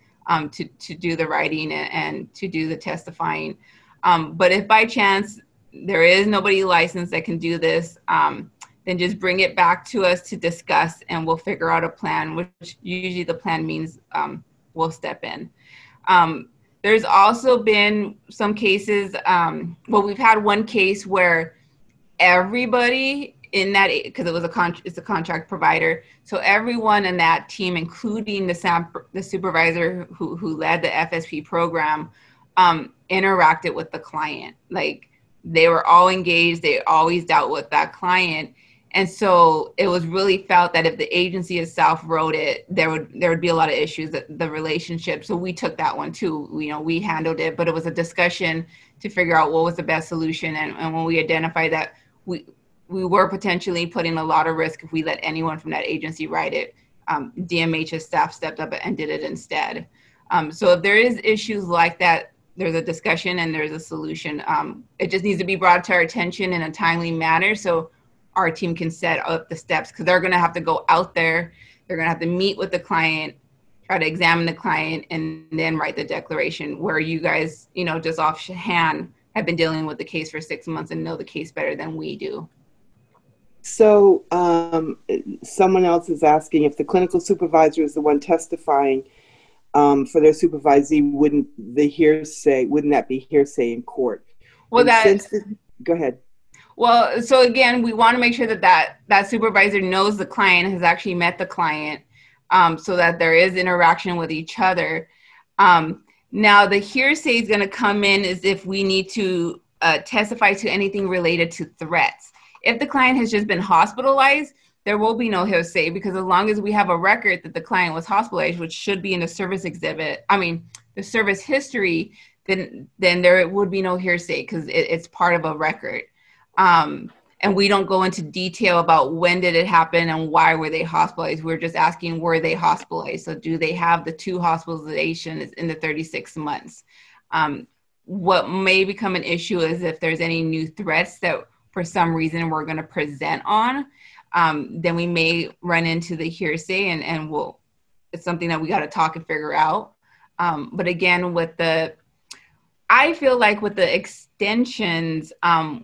to do the writing and to do the testifying. But if by chance there is nobody licensed that can do this, then just bring it back to us to discuss and we'll figure out a plan, which usually the plan means we'll step in. There's also been some cases, well, we've had one case where everybody in that, because it was it's a contract provider, so everyone in that team, including the supervisor who led the FSP program, interacted with the client. Like, they were all engaged, they always dealt with that client. And so it was really felt that if the agency itself wrote it, there would be a lot of issues, the relationship. So we took that one too. We handled it, but it was a discussion to figure out what was the best solution. And when we identified that we were potentially putting a lot of risk if we let anyone from that agency write it, DMH's staff stepped up and did it instead. So if there is issues like that, there's a discussion and there's a solution. It just needs to be brought to our attention in a timely manner, so our team can set up the steps, because they're going to have to go out there. They're going to have to meet with the client, try to examine the client, and then write the declaration, where you guys, just offhand have been dealing with the case for 6 months and know the case better than we do. So someone else is asking if the clinical supervisor is the one testifying for their supervisee, wouldn't that be hearsay in court? Well, go ahead. Well, so again, we want to make sure that supervisor knows the client, has actually met the client, so that there is interaction with each other. Now, the hearsay is going to come in is if we need to testify to anything related to threats. If the client has just been hospitalized, there will be no hearsay, because as long as we have a record that the client was hospitalized, which should be in the service exhibit, the service history, then there would be no hearsay, because it's part of a record. And we don't go into detail about when did it happen and why were they hospitalized. We're just asking, were they hospitalized? So do they have the 2 hospitalizations in the 36 months? What may become an issue is if there's any new threats that for some reason we're going to present on, then we may run into the hearsay, and it's something that we got to talk and figure out. But again, I feel like with the extensions,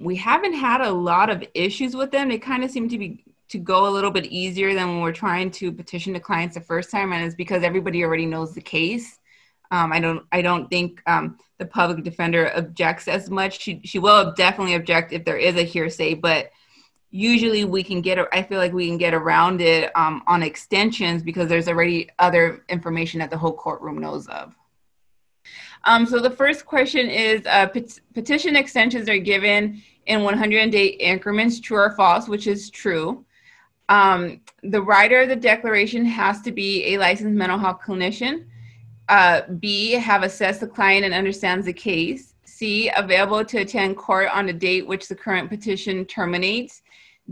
we haven't had a lot of issues with them. They kind of seem to go a little bit easier than when we're trying to petition the clients the first time, and it's because everybody already knows the case. I don't think the public defender objects as much. She will definitely object if there is a hearsay, but usually I feel like we can get around it on extensions, because there's already other information that the whole courtroom knows of. So the first question is, petition extensions are given in 100-day increments, true or false, which is true. The writer of the declaration has to be a licensed mental health clinician. B, have assessed the client and understands the case. C, available to attend court on the date which the current petition terminates.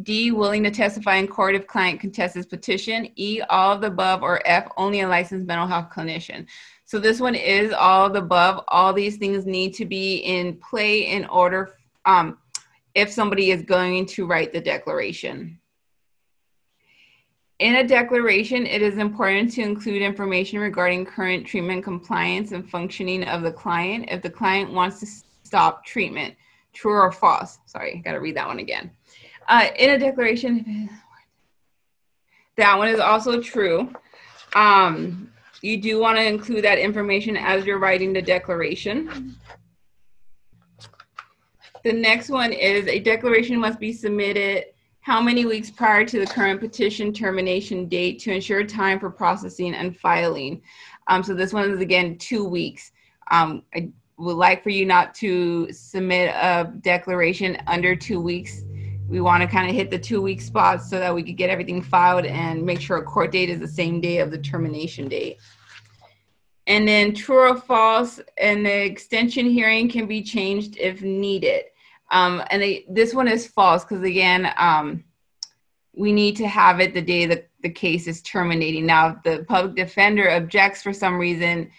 D, willing to testify in court if client contests his petition. E, all of the above. Or F, only a licensed mental health clinician. So this one is all of the above. All these things need to be in play in order if somebody is going to write the declaration. In a declaration, it is important to include information regarding current treatment compliance and functioning of the client. If the client wants to stop treatment, true or false? Sorry, I got to read that one again. In a declaration, that one is also true. You do want to include that information as you're writing the declaration. The next one is, a declaration must be submitted how many weeks prior to the current petition termination date to ensure time for processing and filing. So this one is, again, 2 weeks. I would like for you not to submit a declaration under 2 weeks. We want to kind of hit the 2-week spot so that we could get everything filed and make sure a court date is the same day of the termination date. And then true or false, and the extension hearing can be changed if needed. This one is false, because again, we need to have it the day that the case is terminating. Now, if the public defender objects for some reason,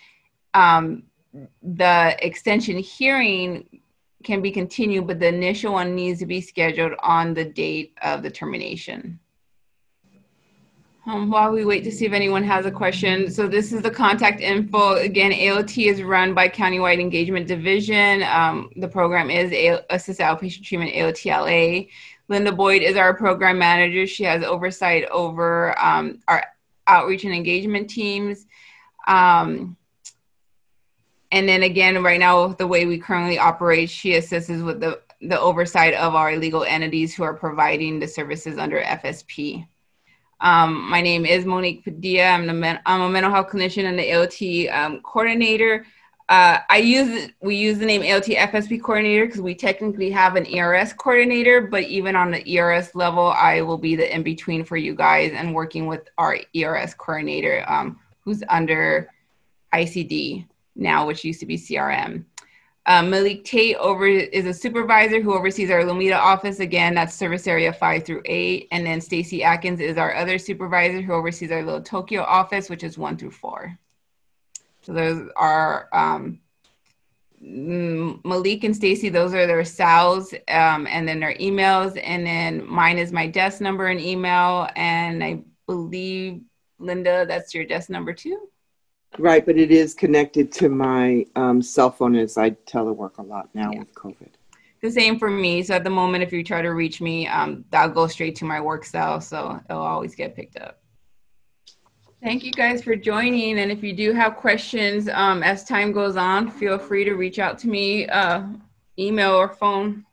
the extension hearing can be continued, but the initial one needs to be scheduled on the date of the termination. While we wait to see if anyone has a question, so this is the contact info. Again, AOT is run by Countywide Engagement Division. The program is Assisted Outpatient Treatment, AOTLA. Linda Boyd is our program manager. She has oversight over our outreach and engagement teams. And then again, right now, the way we currently operate, she assists with the oversight of our legal entities who are providing the services under FSP. My name is Monique Padilla. I'm a mental health clinician and the AOT coordinator. We use the name AOT FSP coordinator because we technically have an ERS coordinator, but even on the ERS level, I will be the in-between for you guys and working with our ERS coordinator who's under ICD now, which used to be CRM. Malik Tate is a supervisor who oversees our Lomita office. Again, that's service area 5 through 8. And then Stacy Atkins is our other supervisor who oversees our Little Tokyo office, which is 1 through 4. So those are Malik and Stacy, those are their SALs and then their emails. And then mine is my desk number and email. And I believe, Linda, that's your desk number too? Right, but it is connected to my cell phone as I telework a lot now with COVID. The same for me. So at the moment, if you try to reach me, that'll go straight to my work cell. So it'll always get picked up. Thank you guys for joining. And if you do have questions as time goes on, feel free to reach out to me, email or phone.